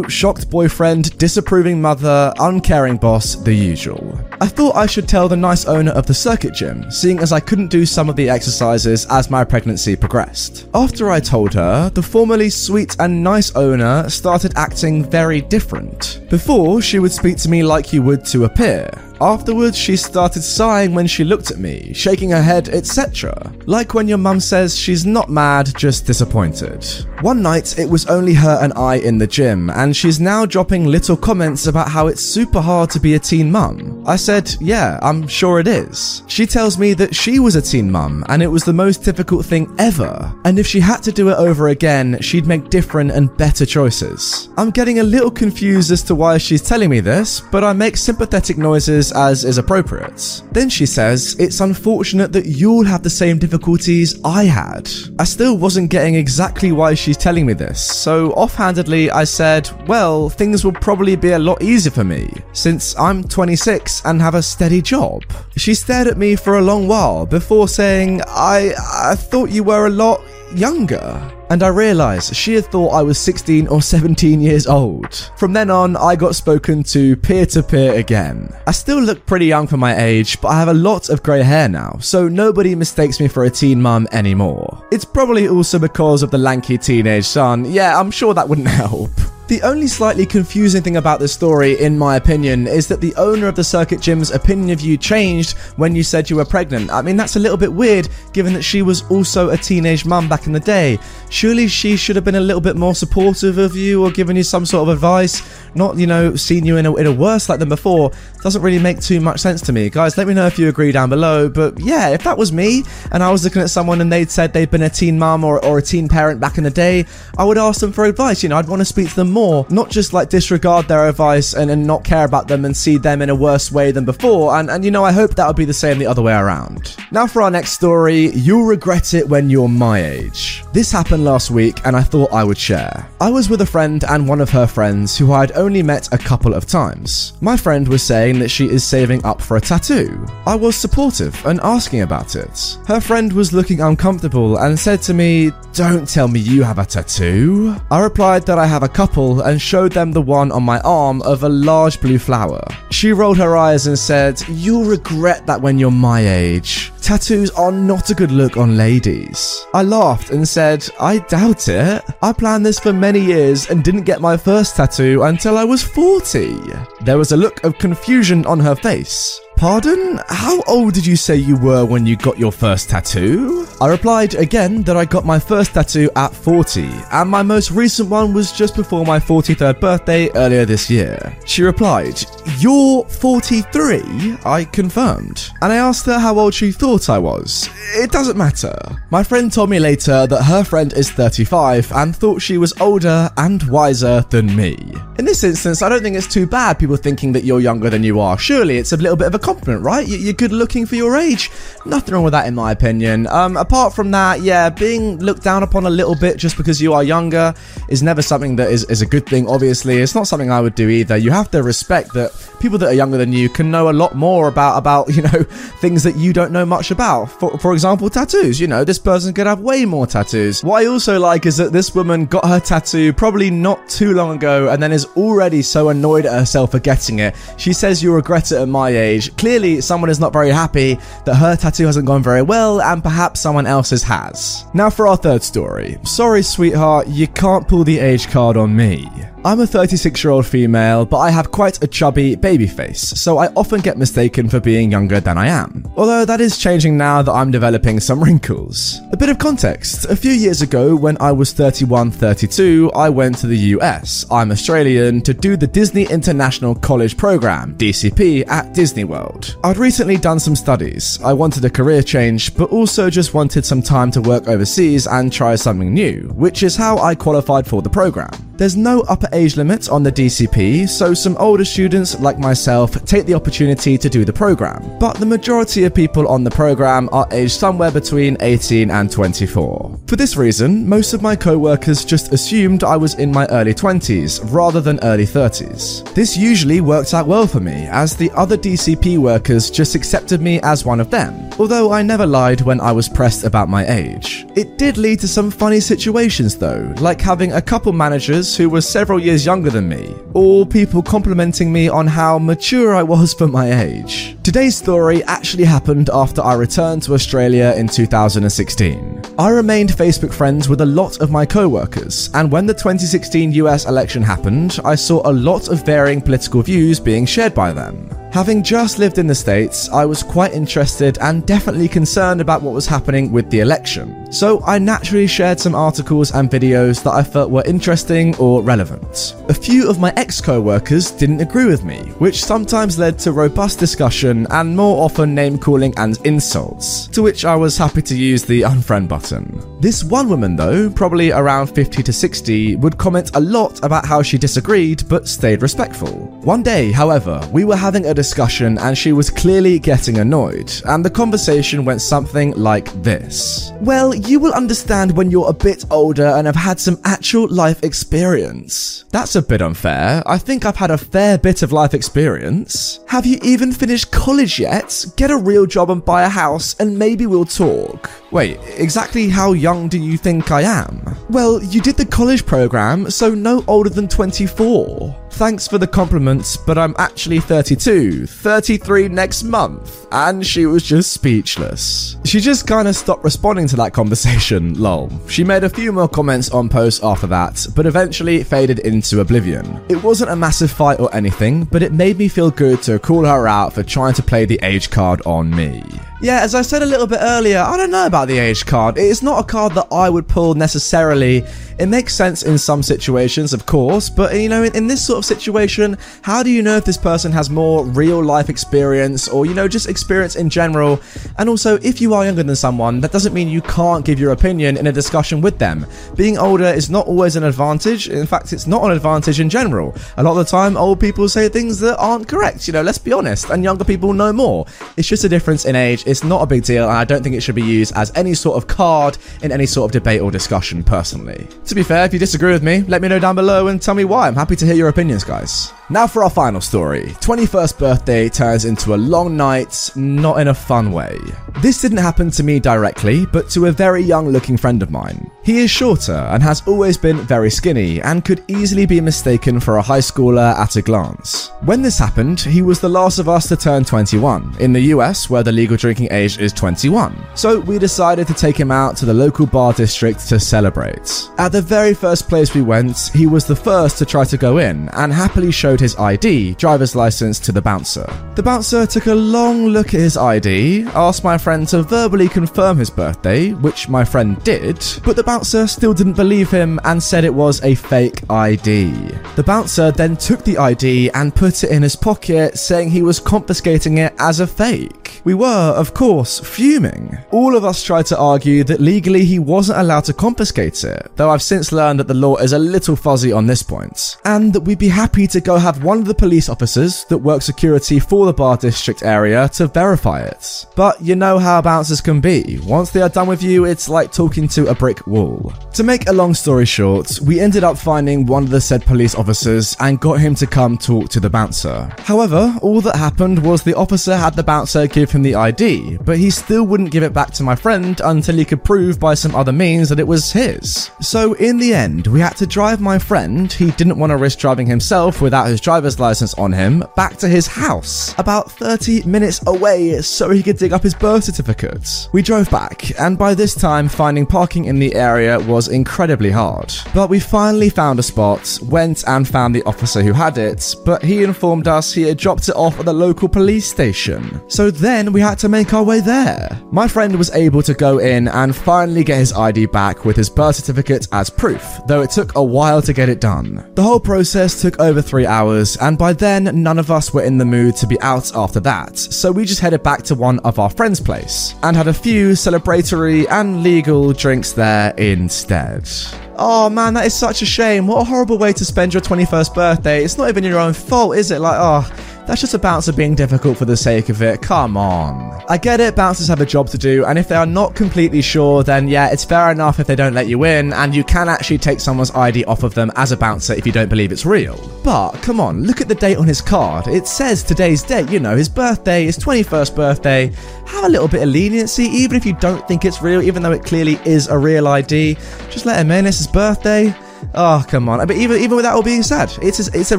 Shocked boyfriend, disapproving mother, uncaring boss, the usual. I thought I should tell the nice owner of the circuit gym, seeing as I couldn't do some of the exercises as my pregnancy progressed. After I told her, the formerly sweet and nice owner started acting very different. Before, she would speak to me like you would to a peer. Afterwards, she started sighing when she looked at me, shaking her head, etc. Like when your mum says she's not mad, just disappointed. One night, it was only her and I in the gym, gym, and she's now dropping little comments about how it's super hard to be a teen mum. I said, yeah, I'm sure it is. She tells me that she was a teen mum, and it was the most difficult thing ever, and if she had to do it over again, she'd make different and better choices. I'm getting a little confused as to why she's telling me this, but I make sympathetic noises as is appropriate. Then she says, it's unfortunate that you'll have the same difficulties I had. I still wasn't getting exactly why she's telling me this, so offhandedly I said, well, things will probably be a lot easier for me, since I'm 26 and have a steady job. She stared at me for a long while before saying, I thought you were a lot younger. And I realised she had thought I was 16 or 17 years old. From then on, I got spoken to peer-to-peer again. I still look pretty young for my age, but I have a lot of grey hair now, so nobody mistakes me for a teen mum anymore. It's probably also because of the lanky teenage son. Yeah, I'm sure that wouldn't help. The only slightly confusing thing about this story, in my opinion, is that the owner of the circuit gym's opinion of you changed when you said you were pregnant. I mean, that's a little bit weird, given that she was also a teenage mum back in the day. Surely she should have been a little bit more supportive of you or given you some sort of advice, not, you know, seen you in a worse light than before. Doesn't really make too much sense to me. Guys, let me know if you agree down below, but yeah, if that was me and I was looking at someone and they'd said they'd been a teen mum or a teen parent back in the day, I would ask them for advice. You know, I'd want to speak to them more. Not just like disregard their advice and not care about them and see them in a worse way than before, and you know, I hope that would be the same the other way around. Now for our next story, you'll regret it when you're my age. This happened last week and I thought I would share. I was with a friend and one of her friends who I had only met a couple of times. My friend was saying that she is saving up for a tattoo. I was supportive and asking about it. Her friend was looking uncomfortable and said to me, "Don't tell me you have a tattoo." I replied that I have a couple and showed them the one on my arm of a large blue flower. She rolled her eyes and said, "You'll regret that when you're my age. Tattoos are not a good look on ladies." I laughed and said, "I doubt it. I planned this for many years and didn't get my first tattoo until I was 40. There was a look of confusion on her face. "Pardon? How old did you say you were when you got your first tattoo?" I replied again that I got my first tattoo at 40, and my most recent one was just before my 43rd birthday earlier this year. She replied, "You're 43? I confirmed, and I asked her how old she thought I was. "It doesn't matter." My friend told me later that her friend is 35 and thought she was older and wiser than me. In this instance, I don't think it's too bad people thinking that you're younger than you are. Surely it's a little bit of a compliment, right? You're good looking for your age. Nothing wrong with that, in my opinion. Apart from that, yeah, being looked down upon a little bit just because you are younger is never something that is a good thing, obviously. It's not something I would do either. You have to respect that people that are younger than you can know a lot more about you know, things that you don't know much about. For example, tattoos. You know, this person could have way more tattoos. What I also like is that this woman got her tattoo probably not too long ago and then is already so annoyed at herself for getting it. She says, "You'll regret it at my age." Clearly, someone is not very happy that her tattoo hasn't gone very well, and perhaps someone else's has. Now for our third story. Sorry, sweetheart, you can't pull the age card on me. I'm a 36-year-old female, but I have quite a chubby baby face, so I often get mistaken for being younger than I am. Although that is changing now that I'm developing some wrinkles. A bit of context. A few years ago, when I was 31, 32, I went to the US, I'm Australian, to do the Disney International College Program, DCP, at Disney World. I'd recently done some studies. I wanted a career change, but also just wanted some time to work overseas and try something new, which is how I qualified for the program. There's no upper age limit on the DCP, so some older students like myself take the opportunity to do the program, but the majority of people on the program are aged somewhere between 18 and 24. For this reason, most of my co-workers just assumed I was in my early 20s rather than early 30s. This usually worked out well for me, as the other DCP workers just accepted me as one of them, although I never lied when I was pressed about my age. It did lead to some funny situations though, like having a couple managers who were several years younger than me, all people complimenting me on how mature I was for my age. Today's story actually happened after I returned to Australia in 2016. I remained Facebook friends with a lot of my co-workers, and when the 2016 US election happened, I saw a lot of varying political views being shared by them. Having just lived in the States, I was quite interested and definitely concerned about what was happening with the election. So I naturally shared some articles and videos that I felt were interesting or relevant. A few of my ex-co-workers didn't agree with me, which sometimes led to robust discussion and more often name-calling and insults, to which I was happy to use the unfriend button. This one woman though, probably around 50 to 60, would comment a lot about how she disagreed but stayed respectful. One day, however, we were having a discussion and she was clearly getting annoyed, and the conversation went something like this. Well, you will understand when you're a bit older and have had some actual life experience. That's a bit unfair. I think I've had a fair bit of life experience. Have you even finished college yet? Get a real job and buy a house and maybe we'll talk. Wait, exactly how young do you think I am? Well, you did the college program, so no older than 24. Thanks for the compliments, but I'm actually 32, 33 next month. And she was just speechless. She just kinda stopped responding to that conversation, lol. She made a few more comments on posts after that, but eventually faded into oblivion. It wasn't a massive fight or anything, but it made me feel good to call her out for trying to play the age card on me. Yeah, as I said a little bit earlier, I don't know about the age card. It's not a card that I would pull necessarily. It makes sense in some situations, of course, but you know, in this sort of situation, how do you know if this person has more real life experience or, you know, just experience in general? And also, if you are younger than someone, that doesn't mean you can't give your opinion in a discussion with them. Being older is not always an advantage. In fact, it's not an advantage in general. A lot of the time, old people say things that aren't correct, you know, let's be honest, and younger people know more. It's just a difference in age. It's not a big deal, and I don't think it should be used as any sort of card in any sort of debate or discussion, personally. To be fair, if you disagree with me, let me know down below and tell me why. I'm happy to hear your opinions, guys. Now for our final story. 21st birthday turns into a long night, not in a fun way. This didn't happen to me directly, but to a very young-looking friend of mine. He is shorter and has always been very skinny and could easily be mistaken for a high schooler at a glance. When this happened, he was the last of us to turn 21, in the US where the legal drinking age is 21. So we decided to take him out to the local bar district to celebrate. At the very first place we went, he was the first to try to go in and happily showed his ID, driver's license, to the bouncer. The bouncer took a long look at his ID, asked my friend to verbally confirm his birthday, which my friend did, but the bouncer still didn't believe him and said it was a fake ID. The bouncer then took the ID and put it in his pocket, saying he was confiscating it as a fake. We were, of course, fuming. All of us tried to argue that legally he wasn't allowed to confiscate it, though I've since learned that the law is a little fuzzy on this point, and that we'd be happy to go have one of the police officers that work security for the bar district area to verify it. But you know how bouncers can be. Once they are done with you, it's like talking to a brick wall. To make a long story short, we ended up finding one of the said police officers and got him to come talk to the bouncer. However, all that happened was the officer had the bouncer give him the ID, but he still wouldn't give it back to my friend until he could prove by some other means that it was his. So in the end, we had to drive my friend, he didn't want to risk driving himself without his driver's license on him, back to his house, about 30 minutes away, so he could dig up his birth certificate. We drove back, and by this time, finding parking in the area was incredibly hard. But we finally found a spot, went and found the officer who had it, but he informed us he had dropped it off at the local police station. So then we had to make our way there. My friend was able to go in and finally get his ID back with his birth certificate as proof, though it took a while to get it done. The whole process took over 3 hours, and by then, none of us were in the mood to be out after that, so we just headed back to one of our friends' place and had a few celebratory and legal drinks there instead. Oh man, that is such a shame. What a horrible way to spend your 21st birthday. It's not even your own fault, is it? Like, oh, that's just a bouncer being difficult for the sake of it. Come on. I get it, bouncers have a job to do, and if they are not completely sure, then yeah, it's fair enough if they don't let you in, and you can actually take someone's ID off of them as a bouncer if you don't believe it's real. But come on, look at the date on his card. It says today's date, you know, his birthday, his 21st birthday. Have a little bit of leniency, even if you don't think it's real, even though it clearly is a real ID. Just let him in, it's his birthday. Oh, come on. But even with that all being said, it's a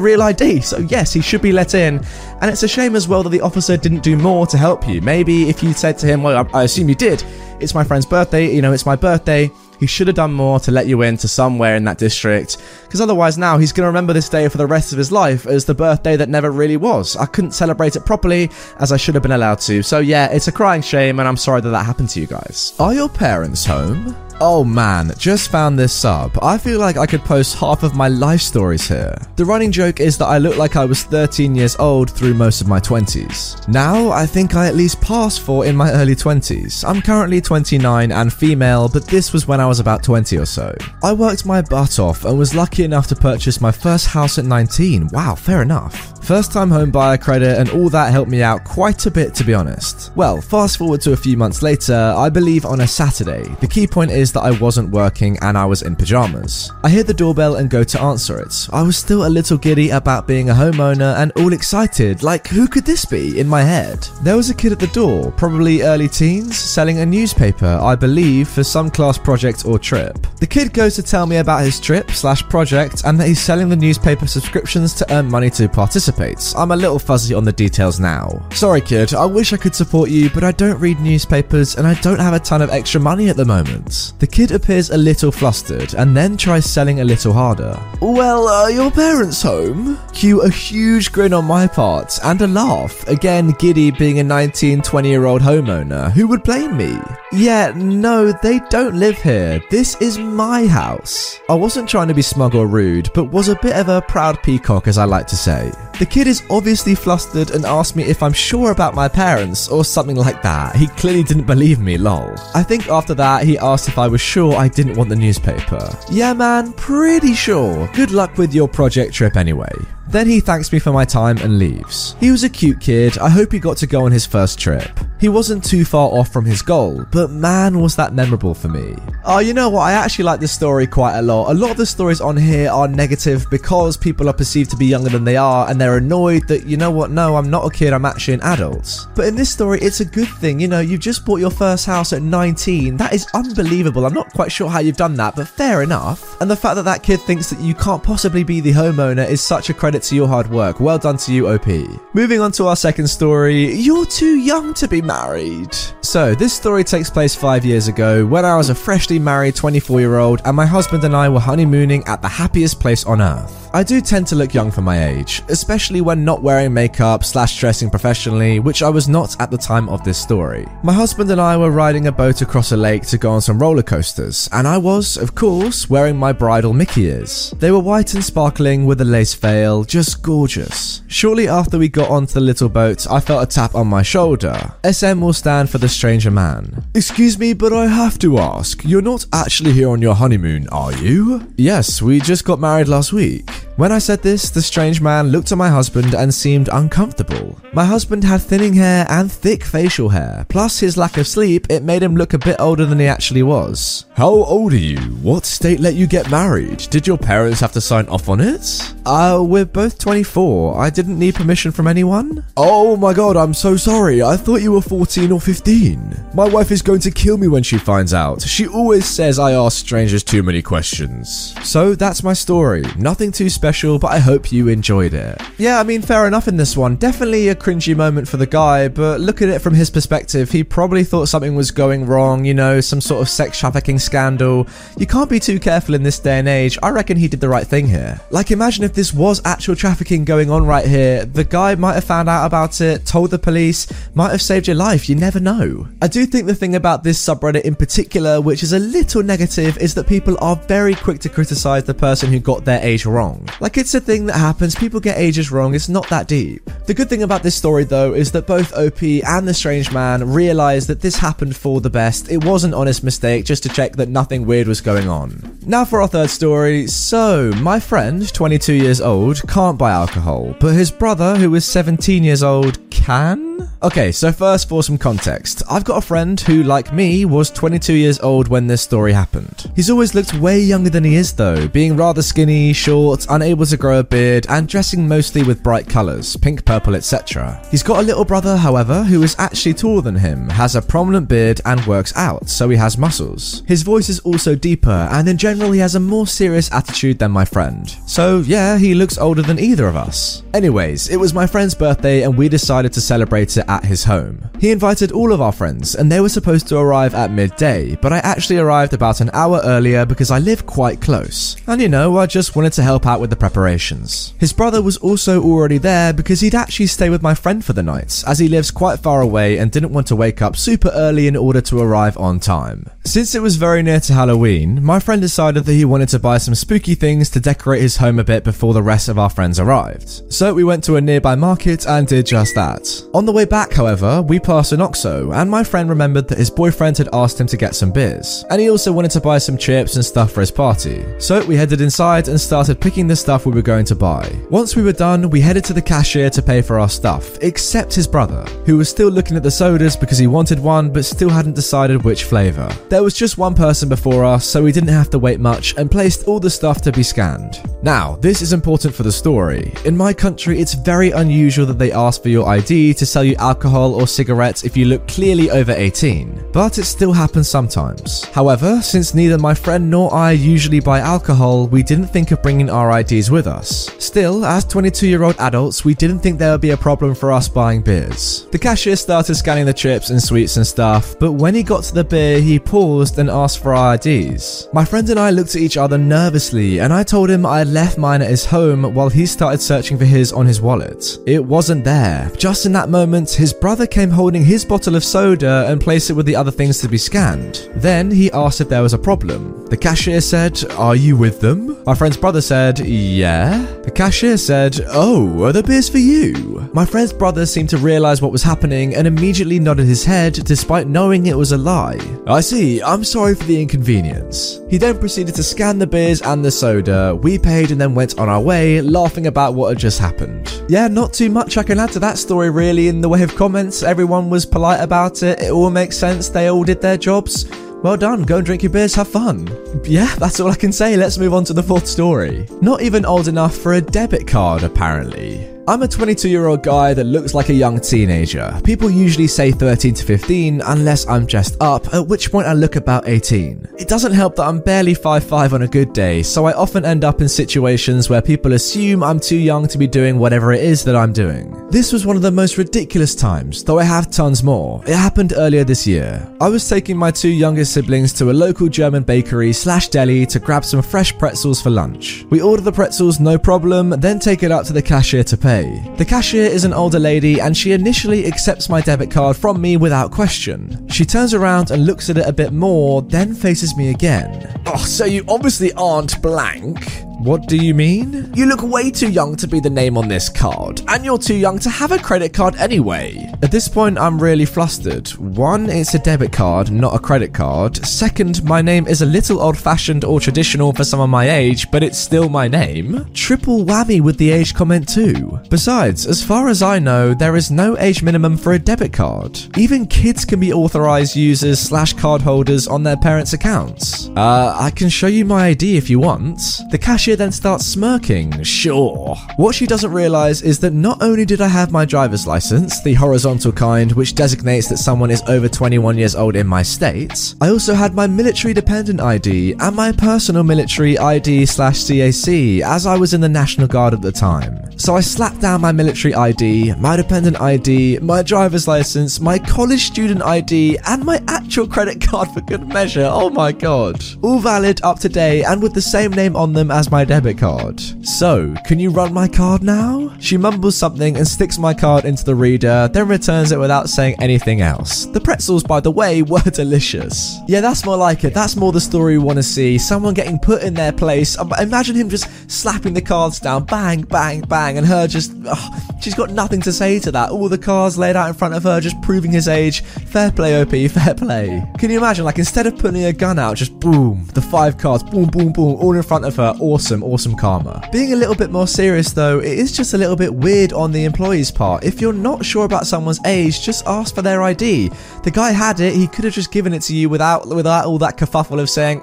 real ID, so yes, he should be let in. And it's a shame as well that the officer didn't do more to help you. Maybe if you said to him, well, I assume you did, it's my friend's birthday, you know, it's my birthday, He should have done more to let you into somewhere in that district, because otherwise now he's going to remember this day for the rest of his life as the birthday that never really was. I couldn't celebrate it properly as I should have been allowed to. So yeah, it's a crying shame, and I'm sorry that that happened to you guys. Are your parents home? Oh man, just found this up. I feel like I could post half of my life stories here. The running joke is that I look like I was 13 years old through most of my 20s. Now, I think I at least passed for in my early 20s. I'm currently 29 and female, but this was when I was about 20 or so. I worked my butt off and was lucky enough to purchase my first house at 19. Wow, fair enough. First time home buyer credit and all that helped me out quite a bit, to be honest. Well, fast forward to a few months later, I believe on a Saturday. The key point is that I wasn't working and I was in pajamas. I hear the doorbell and go to answer it. I was still a little giddy about being a homeowner and all excited, like who could this be in my head? There was a kid at the door, probably early teens, selling a newspaper, I believe, for some class project or trip. The kid goes to tell me about his trip/project and that he's selling the newspaper subscriptions to earn money to participate. I'm a little fuzzy on the details now. Sorry kid, I wish I could support you, but I don't read newspapers and I don't have a ton of extra money at the moment. The kid appears a little flustered and then tries selling a little harder. Well, are your parents home? Cue a huge grin on my part and a laugh. Again, giddy being a 19, 20-year-old homeowner. Who would blame me? Yeah, no, they don't live here. This is my house. I wasn't trying to be smug or rude, but was a bit of a proud peacock, as I like to say. The kid is obviously flustered and asked me if I'm sure about my parents or something like that. He clearly didn't believe me, lol. I think after that, he asked if I was sure I didn't want the newspaper. Yeah, man, pretty sure. Good luck with your project trip anyway. Then he thanks me for my time and leaves. He was a cute kid. I hope he got to go on his first trip. He wasn't too far off from his goal, but man, was that memorable for me. Oh, you know what? I actually like this story quite a lot. A lot of the stories on here are negative because people are perceived to be younger than they are and they're annoyed that, you know what? No, I'm not a kid. I'm actually an adult. But in this story, it's a good thing. You know, you've just bought your first house at 19. That is unbelievable. I'm not quite sure how you've done that, but fair enough. And the fact that that kid thinks that you can't possibly be the homeowner is such a credit to your hard work. Well done to you, OP. Moving on to our second story, you're too young to be married. So this story takes place 5 years ago when I was a freshly married 24-year-old and my husband and I were honeymooning at the happiest place on earth. I do tend to look young for my age, especially when not wearing makeup/dressing professionally, which I was not at the time of this story. My husband and I were riding a boat across a lake to go on some roller coasters, and I was, of course, wearing my bridal Mickey ears. They were white and sparkling with a lace veil, just gorgeous. Shortly after we got onto the little boat, I felt a tap on my shoulder. SM will stand for the stranger man. Excuse me, but I have to ask, you're not actually here on your honeymoon, are you? Yes, we just got married last week. When I said this, the strange man looked at my husband and seemed uncomfortable. My husband had thinning hair and thick facial hair, plus his lack of sleep, it made him look a bit older than he actually was. How old are you? What state let you get married? Did your parents have to sign off on it? We're both 24. I didn't need permission from anyone. Oh my god, I'm so sorry. I thought you were 14 or 15. My wife is going to kill me when she finds out. She always says I ask strangers too many questions. So that's my story. Nothing too special, but I hope you enjoyed it. Yeah, I mean, fair enough in this one. Definitely a cringy moment for the guy, but look at it from his perspective. He probably thought something was going wrong, you know, some sort of sex trafficking scandal. You can't be too careful in this day and age. I reckon he did the right thing here. Like, imagine if this was actual trafficking going on right here. The guy might have found out about it, told the police, might have saved your life. You never know. I do think the thing about this subreddit in particular, which is a little negative, is that people are very quick to criticize the person who got their age wrong. Like, it's a thing that happens. People get ages wrong. It's not that deep. The good thing about this story, though, is that both OP and the strange man realised that this happened for the best. It was an honest mistake just to check that nothing weird was going on. Now for our third story. So, my friend, 22 years old, can't buy alcohol, but his brother, who is 17 years old, can? Okay, so first, for some context, I've got a friend who, like me, was 22 years old when this story happened. He's always looked way younger than he is, though, being rather skinny, short, unable to grow a beard, and dressing mostly with bright colours, pink, purple, etc. He's got a little brother, however, who is actually taller than him, has a prominent beard, and works out, so he has muscles. His voice is also deeper, and in general, he has a more serious attitude than my friend. So, yeah, he looks older than either of us. Anyways, it was my friend's birthday, and we decided to celebrate it at his home. He invited all of our friends, and they were supposed to arrive at midday, but I actually arrived about an hour earlier because I live quite close. And you know, I just wanted to help out with the preparations. His brother was also already there because he'd actually stay with my friend for the night, as he lives quite far away and didn't want to wake up super early in order to arrive on time. Since it was very near to Halloween, my friend decided that he wanted to buy some spooky things to decorate his home a bit before the rest of our friends arrived. So we went to a nearby market and did just that. On the way back, however, we passed an OXXO, and my friend remembered that his boyfriend had asked him to get some beers, and he also wanted to buy some chips and stuff for his party. So we headed inside and started picking the stuff we were going to buy. Once we were done, we headed to the cashier to pay for our stuff, except his brother, who was still looking at the sodas because he wanted one but still hadn't decided which flavour. There was just one person before us, so we didn't have to wait much and placed all the stuff to be scanned. Now, this is important for the story. In my country, it's very unusual that they ask for your ID to sell you alcohol or cigarettes if you look clearly over 18, but it still happens sometimes. However, since neither my friend nor I usually buy alcohol, we didn't think of bringing our IDs with us. Still, as 22-year-old adults, we didn't think there would be a problem for us buying beers. The cashier started scanning the chips and sweets and stuff, but when he got to the beer, he paused and asked for our IDs. My friend and I looked at each other nervously, and I told him I had left mine at his home while he started searching for his on his wallet. It wasn't there. Just in that moment, his brother came holding his bottle of soda and placed it with the other things to be scanned. Then he asked if there was a problem. The cashier said, "Are you with them?" My friend's brother said, "Yeah." The cashier said, "Oh, are the beers for you?" My friend's brother seemed to realize what was happening and immediately nodded his head despite knowing it was a lie. "I see, I'm sorry for the inconvenience." He then proceeded to scan the beers and the soda. We paid and then went on our way, laughing about what had just happened. Yeah, not too much I can add to that story really in the way of comments. Everyone was polite about it. It all makes sense. They all did their jobs. Well done, go and drink your beers, have fun. Yeah, that's all I can say, let's move on to the fourth story. Not even old enough for a debit card, apparently. I'm a 22-year-old guy that looks like a young teenager. People usually say 13 to 15 unless I'm dressed up, at which point I look about 18. It doesn't help that I'm barely 5'5 on a good day, so I often end up in situations where people assume I'm too young to be doing whatever it is that I'm doing. This was one of the most ridiculous times, though I have tons more. It happened earlier this year. I was taking my two youngest siblings to a local German bakery/deli to grab some fresh pretzels for lunch. We order the pretzels, no problem, then take it up to the cashier to pay. The cashier is an older lady and she initially accepts my debit card from me without question. She turns around and looks at it a bit more, then faces me again. "Oh, so you obviously aren't blank." "What do you mean?" "You look way too young to be the name on this card, and you're too young to have a credit card anyway." At this point, I'm really flustered. One, it's a debit card, not a credit card. Second, my name is a little old-fashioned or traditional for someone my age, but it's still my name. Triple whammy with the age comment too. Besides, as far as I know, there is no age minimum for a debit card. Even kids can be authorized users/cardholders on their parents' accounts. I can show you my ID if you want. The cashier then starts smirking. Sure. What she doesn't realise is that not only did I have my driver's licence, the horizontal kind, which designates that someone is over 21 years old in my state, I also had my military dependent ID and my personal military ID/CAC, as I was in the National Guard at the time. So I slapped down my military ID, my dependent ID, my driver's licence, my college student ID, and my actual credit card for good measure. Oh my god. All valid, up to date, and with the same name on them as my debit card. "So, can you run my card now?" She mumbles something and sticks my card into the reader, then returns it without saying anything else. The pretzels, by the way, were delicious. Yeah, that's more like it. That's more the story we want to see. Someone getting put in their place. Imagine him just slapping the cards down, bang, bang, bang, and her just... Oh, she's got nothing to say to that. All the cards laid out in front of her, just proving his age. Fair play, OP, fair play. Can you imagine, like, instead of putting a gun out, just boom, the 5 cards, boom, boom, boom, all in front of her. Awesome karma. Being a little bit more serious though, it is just a little bit weird on the employee's part. If you're not sure about someone's age, just ask for their ID. The guy had it, he could have just given it to you without all that kerfuffle of saying,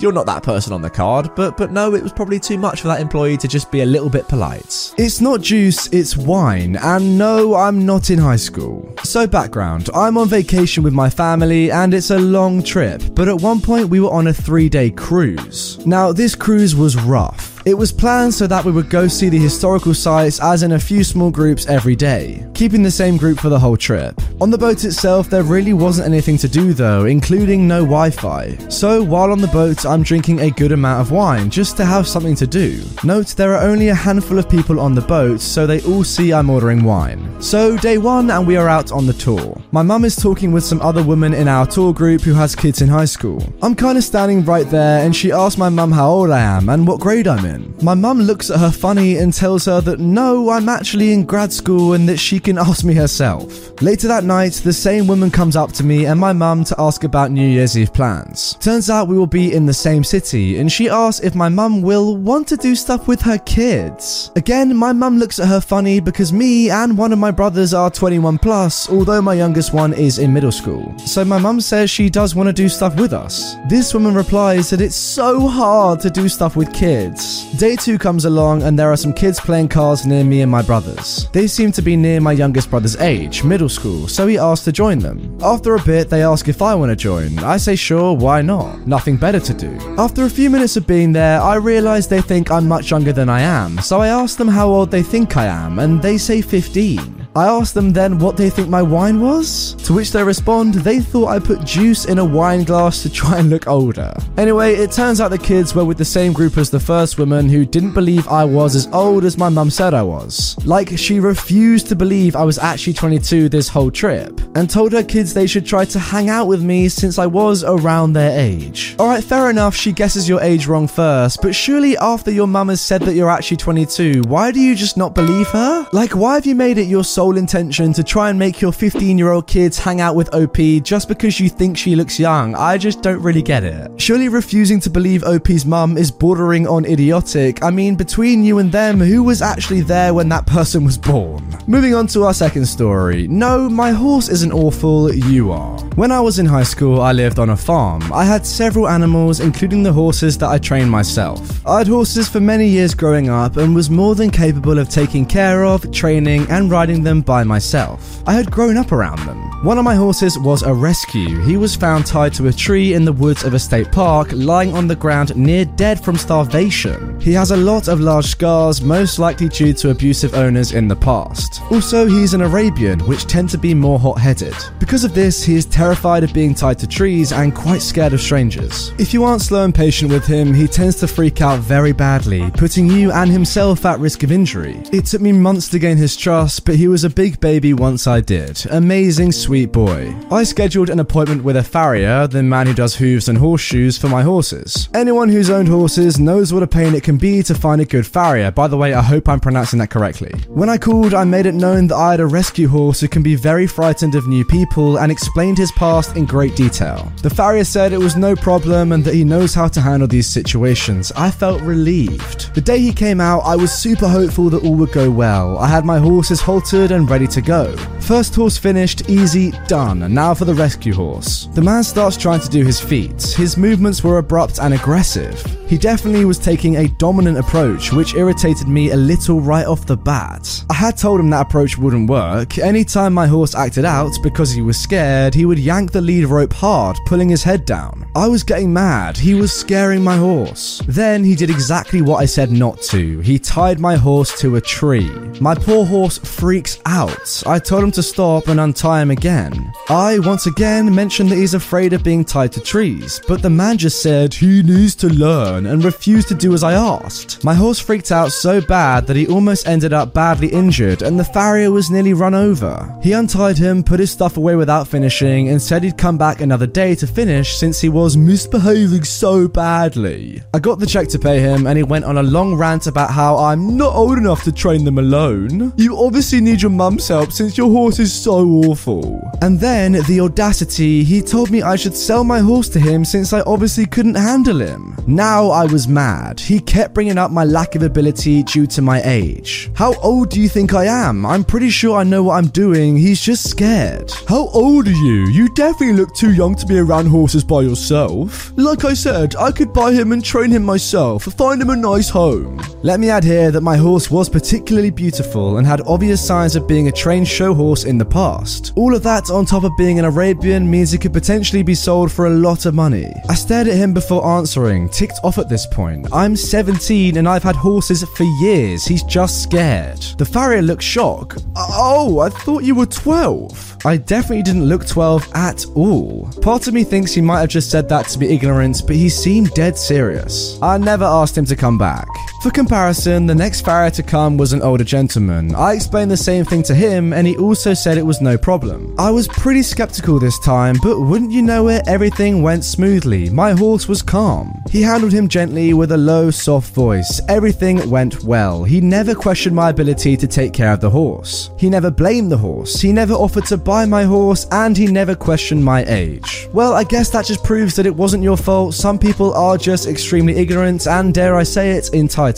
"You're not that person on the card," but no, it was probably too much for that employee to just be a little bit polite. It's not juice, it's wine, and no, I'm not in high school. So background, I'm on vacation with my family and it's a long trip, but at one point we were on a 3-day cruise. Now this cruise was rough. It was planned so that we would go see the historical sites as in a few small groups every day, keeping the same group for the whole trip. On the boat itself, there really wasn't anything to do though, including no Wi-Fi. So while on the boat, I'm drinking a good amount of wine just to have something to do. Note, there are only a handful of people on the boat, so they all see I'm ordering wine. So day one and we are out on the tour. My mum is talking with some other woman in our tour group who has kids in high school. I'm kind of standing right there and she asks my mum how old I am and what grade I'm in. My mum looks at her funny and tells her that no, I'm actually in grad school and that she can ask me herself. Later that night, the same woman comes up to me and my mum to ask about New Year's Eve plans. Turns out we will be in the same city and she asks if my mum will want to do stuff with her kids. Again, my mum looks at her funny because me and one of my brothers are 21 plus, although my youngest one is in middle school. So my mum says she does want to do stuff with us. This woman replies that it's so hard to do stuff with kids. Day two comes along and there are some kids playing cards near me and my brothers. They seem to be near my youngest brother's age, middle school, so he asks to join them. After a bit, they ask if I want to join. I say sure, why not? Nothing better to do. After a few minutes of being there, I realize they think I'm much younger than I am, so I ask them how old they think I am, and they say 15. I asked them then what they think my wine was, to which they respond they thought I put juice in a wine glass to try and look older. Anyway, it turns out the kids were with the same group as the first woman who didn't believe I was as old as my mum said I was. Like, she refused to believe I was actually 22 this whole trip, and told her kids they should try to hang out with me since I was around their age. Alright, fair enough, she guesses your age wrong first, but surely after your mum has said that you're actually 22, why do you just not believe her? Like, why have you made it your sole intention to try and make your 15-year-old kids hang out with OP just because you think she looks young? I just don't really get it. Surely refusing to believe OP's mum is bordering on idiotic. I mean, between you and them, who was actually there when that person was born? Moving on to our second story. No, my horse isn't awful, you are. When I was in high school, I lived on a farm. I had several animals, including the horses that I trained myself. I had horses for many years growing up and was more than capable of taking care of, training, and riding them by myself. I had grown up around them. One of my horses was a rescue. He was found tied to a tree in the woods of a state park, lying on the ground near dead from starvation. He has a lot of large scars, most likely due to abusive owners in the past. Also, he's an Arabian, which tend to be more hot-headed. Because of this, he is terrified of being tied to trees and quite scared of strangers. If you aren't slow and patient with him, he tends to freak out very badly, putting you and himself at risk of injury. It took me months to gain his trust, but he was a big baby once I did. Amazing sweet boy. I scheduled an appointment with a farrier, the man who does hooves and horseshoes for my horses. Anyone who's owned horses knows what a pain it can be to find a good farrier. By the way, I hope I'm pronouncing that correctly. When I called, I made it known that I had a rescue horse who can be very frightened of new people and explained his past in great detail. The farrier said it was no problem and that he knows how to handle these situations. I felt relieved. The day he came out, I was super hopeful that all would go well. I had my horses haltered and ready to go. First horse finished, easy, done, and now for the rescue horse. The man starts trying to do his feet. His movements were abrupt and aggressive. He definitely was taking a dominant approach, which irritated me a little right off the bat. I had told him that approach wouldn't work. Anytime my horse acted out because he was scared, he would yank the lead rope hard, pulling his head down. I was getting mad. He was scaring my horse. Then he did exactly what I said not to. He tied my horse to a tree. My poor horse freaks out. I told him to stop and untie him again. I once again mentioned that he's afraid of being tied to trees, but the man just said he needs to learn and refused to do as I asked. My horse freaked out so bad that he almost ended up badly injured and the farrier was nearly run over. He untied him, put his stuff away without finishing, and said he'd come back another day to finish since he was misbehaving so badly. I got the check to pay him and he went on a long rant about how I'm not old enough to train them alone. You obviously need your mum's help since your horse is so awful. And then, the audacity, he told me I should sell my horse to him since I obviously couldn't handle him. Now I was mad. He kept bringing up my lack of ability due to my age. How old do you think I am? I'm pretty sure I know what I'm doing. He's just scared. How old are you? You definitely look too young to be around horses by yourself. Like I said, I could buy him and train him myself, find him a nice home. Let me add here that my horse was particularly beautiful and had obvious signs of being a trained show horse in the past. All of that on top of being an Arabian means it could potentially be sold for a lot of money. I stared at him before answering, ticked off off at this point. I'm 17 and I've had horses for years. He's just scared. The farrier looked shocked. Oh, I thought you were 12. I definitely didn't look 12 at all. Part of me thinks he might have just said that to be ignorant, but he seemed dead serious. I never asked him to come back. For comparison, the next farrier to come was an older gentleman. I explained the same thing to him and he also said it was no problem. I was pretty skeptical this time, but wouldn't you know it, everything went smoothly. My horse was calm. He handled him gently with a low, soft voice. Everything went well. He never questioned my ability to take care of the horse. He never blamed the horse. He never offered to buy my horse and he never questioned my age. Well, I guess that just proves that it wasn't your fault. Some people are just extremely ignorant and, dare I say it, entitled.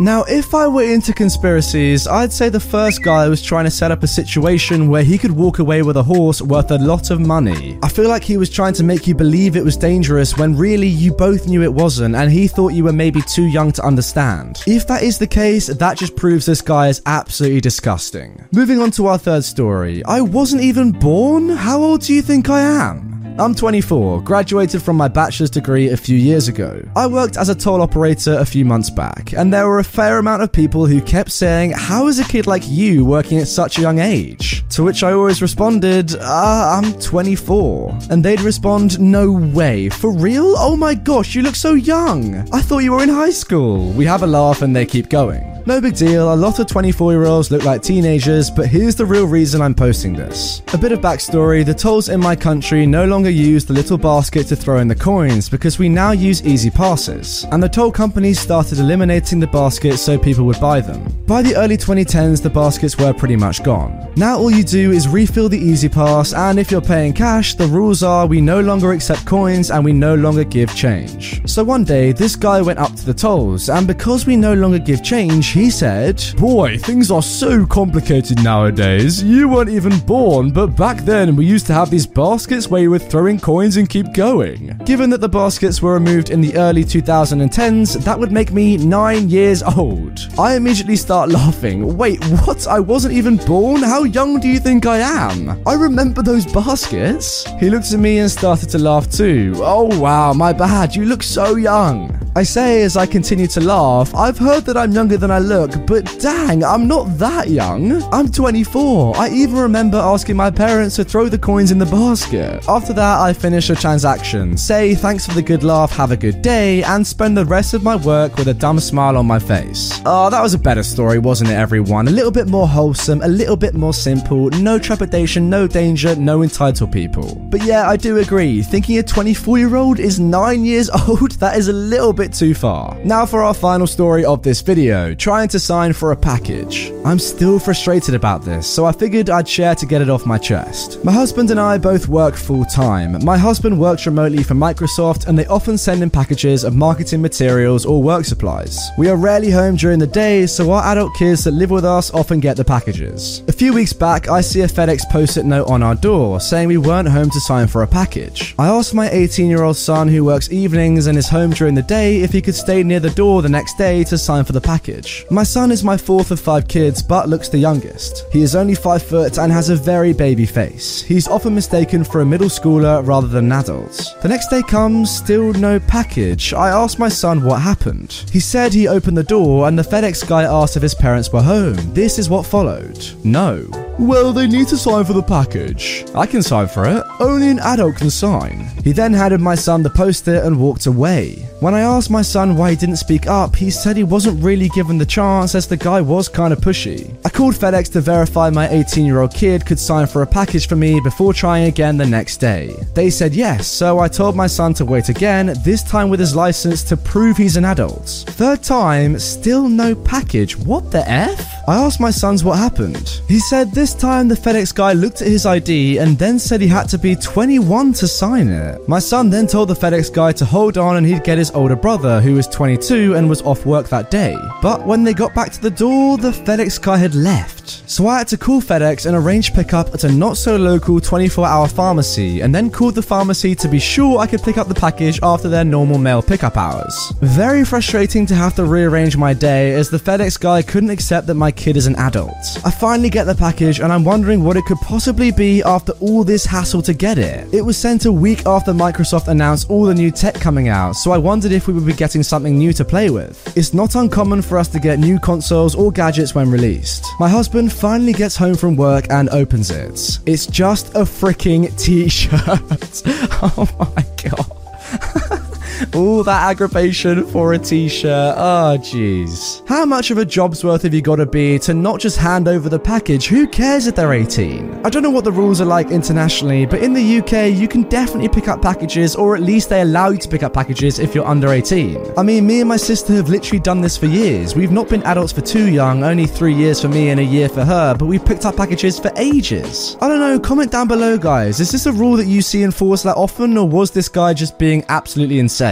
Now, if I were into conspiracies, I'd say the first guy was trying to set up a situation where he could walk away with a horse worth a lot of money. I feel like he was trying to make you believe it was dangerous when really you both knew it wasn't and he thought you were maybe too young to understand. If that is the case, that just proves this guy is absolutely disgusting. Moving on to our third story. I wasn't even born? How old do you think I am? I'm 24, graduated from my bachelor's degree a few years ago. I worked as a toll operator a few months back, and there were a fair amount of people who kept saying, how is a kid like you working at such a young age? To which I always responded, I'm 24. And they'd respond, no way, for real? Oh my gosh, you look so young. I thought you were in high school. We have a laugh and they keep going. No big deal, a lot of 24-year-olds look like teenagers, but here's the real reason I'm posting this. A bit of backstory, the tolls in my country no longer use the little basket to throw in the coins because we now use easy passes, and the toll companies started eliminating the baskets so people would buy them. By the early 2010s, the baskets were pretty much gone. Now all you do is refill the easy pass, and if you're paying cash, the rules are we no longer accept coins and we no longer give change. So one day, this guy went up to the tolls, and because we no longer give change, he said, boy, things are so complicated nowadays. You weren't even born, but back then we used to have these baskets where you would throw in coins and keep going. Given that the baskets were removed in the early 2010s, that would make me 9 years old. I immediately start laughing. Wait, what? I wasn't even born? How young do you think I am? I remember those baskets. He looked at me and started to laugh too. Oh wow, my bad. You look so young. I say as I continue to laugh, I've heard that I'm younger than I look, but dang, I'm not that young. I'm 24. I even remember asking my parents to throw the coins in the basket. After that, I finish a transaction, say thanks for the good laugh, have a good day, and spend the rest of my work with a dumb smile on my face. Oh, that was a better story, wasn't it, everyone? A little bit more wholesome, a little bit more simple, no trepidation, no danger, no entitled people. But yeah, I do agree. Thinking a 24-year-old is 9 years old, that is a little bit too far. Now for our final story of this video, trying to sign for a package. I'm still frustrated about this, so I figured I'd share to get it off my chest. My husband and I both work full time. My husband works remotely for Microsoft and they often send in packages of marketing materials or work supplies. We are rarely home during the day, so our adult kids that live with us often get the packages. A few weeks back, I see a FedEx post-it note on our door saying we weren't home to sign for a package. I asked my 18-year-old son who works evenings and is home during the day if he could stay near the door the next day to sign for the package. My son is my fourth of five kids but looks the youngest. He is only 5 foot and has a very baby face. He's often mistaken for a middle schooler rather than an adult. The next day comes, still no package. I asked my son what happened. He said he opened the door and the FedEx guy asked if his parents were home. This is what followed. No. Well, they need to sign for the package. I can sign for it. Only an adult can sign. He then handed my son the post-it and walked away. When I asked my son why he didn't speak up, he said he wasn't really given the chance as the guy was kind of pushy. I called FedEx to verify my 18-year-old kid could sign for a package for me before trying again the next day. They said yes, so I told my son to wait again, this time with his license to prove he's an adult. Third time, still no package. What the F? I asked my sons what happened. He said this time the FedEx guy looked at his ID and then said he had to be 21 to sign it. My son then told the FedEx guy to hold on and he'd get his older brother who was 22 and was off work that day. But when they got back to the door, the FedEx guy had left. So I had to call FedEx and arrange pickup at a not so local 24-hour pharmacy and then called the pharmacy to be sure I could pick up the package after their normal mail pickup hours. Very frustrating to have to rearrange my day as the FedEx guy couldn't accept that my kid is an adult. I finally get the package and I'm wondering what it could possibly be after all this hassle to get it. It was sent a week after Microsoft announced all the new tech coming out, so I wondered if we would be getting something new to play with. It's not uncommon for us to get new consoles or gadgets when released. My husband finally gets home from work and opens it. It's just a freaking t-shirt. Oh my god. All that aggravation for a t-shirt. Oh, jeez. How much of a job's worth have you got to be to not just hand over the package? Who cares if they're 18? I don't know what the rules are like internationally, but in the UK, you can definitely pick up packages, or at least they allow you to pick up packages if you're under 18. I mean, me and my sister have literally done this for years. We've not been adults for too young, only 3 years for me and a year for her, but we've picked up packages for ages. I don't know, comment down below, guys. Is this a rule that you see enforced that often, or was this guy just being absolutely insane?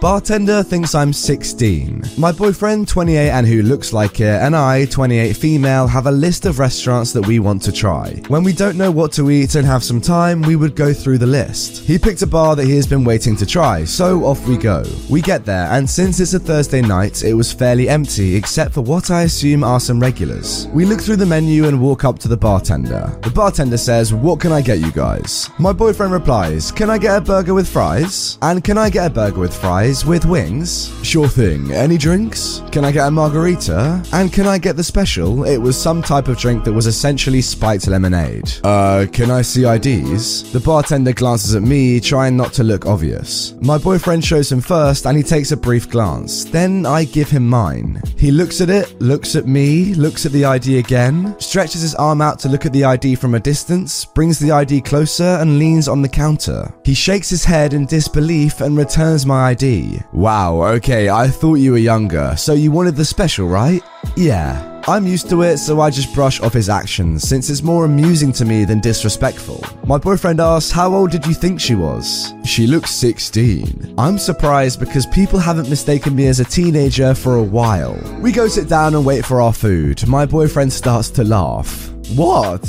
Bartender thinks I'm 16. My boyfriend, 28 and who looks like it, and I, 28 female, have a list of restaurants that we want to try. When we don't know what to eat and have some time, we would go through the list. He picked a bar that he has been waiting to try, so off we go. We get there, and since it's a Thursday night, it was fairly empty except for what I assume are some regulars. We look through the menu and walk up to the bartender. The bartender says, "What can I get you guys?" My boyfriend replies, "Can I get a burger with fries? And can I get a burger with fries with wings?" "Sure thing. Any drinks?" "Can I get a margarita? And can I get the special?" It was some type of drink that was essentially spiked lemonade. Can I see IDs? The bartender glances at me, trying not to look obvious. My boyfriend shows him first, and he takes a brief glance. Then I give him mine. He looks at it, looks at me, looks at the ID again, stretches his arm out to look at the ID from a distance, brings the ID closer, and leans on the counter. He shakes his head in disbelief and returns my ID. "Wow, okay, I thought you were younger. So you wanted the special, right?" "Yeah." I'm used to it, so I just brush off his actions, since it's more amusing to me than disrespectful. My boyfriend asks, "How old did you think she was?" "She looks 16. I'm surprised because people haven't mistaken me as a teenager for a while. We go sit down and wait for our food. My boyfriend starts to laugh. "What?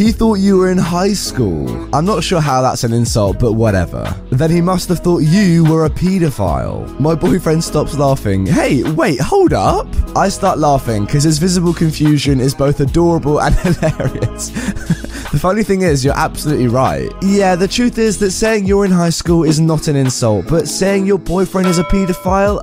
He thought you were in high school." I'm not sure how that's an insult, but whatever. "Then he must have thought you were a pedophile." My boyfriend stops laughing. "Hey, wait, hold up." I start laughing because his visible confusion is both adorable and hilarious. The funny thing is, you're absolutely right. Yeah, the truth is that saying you're in high school is not an insult, but saying your boyfriend is a pedophile,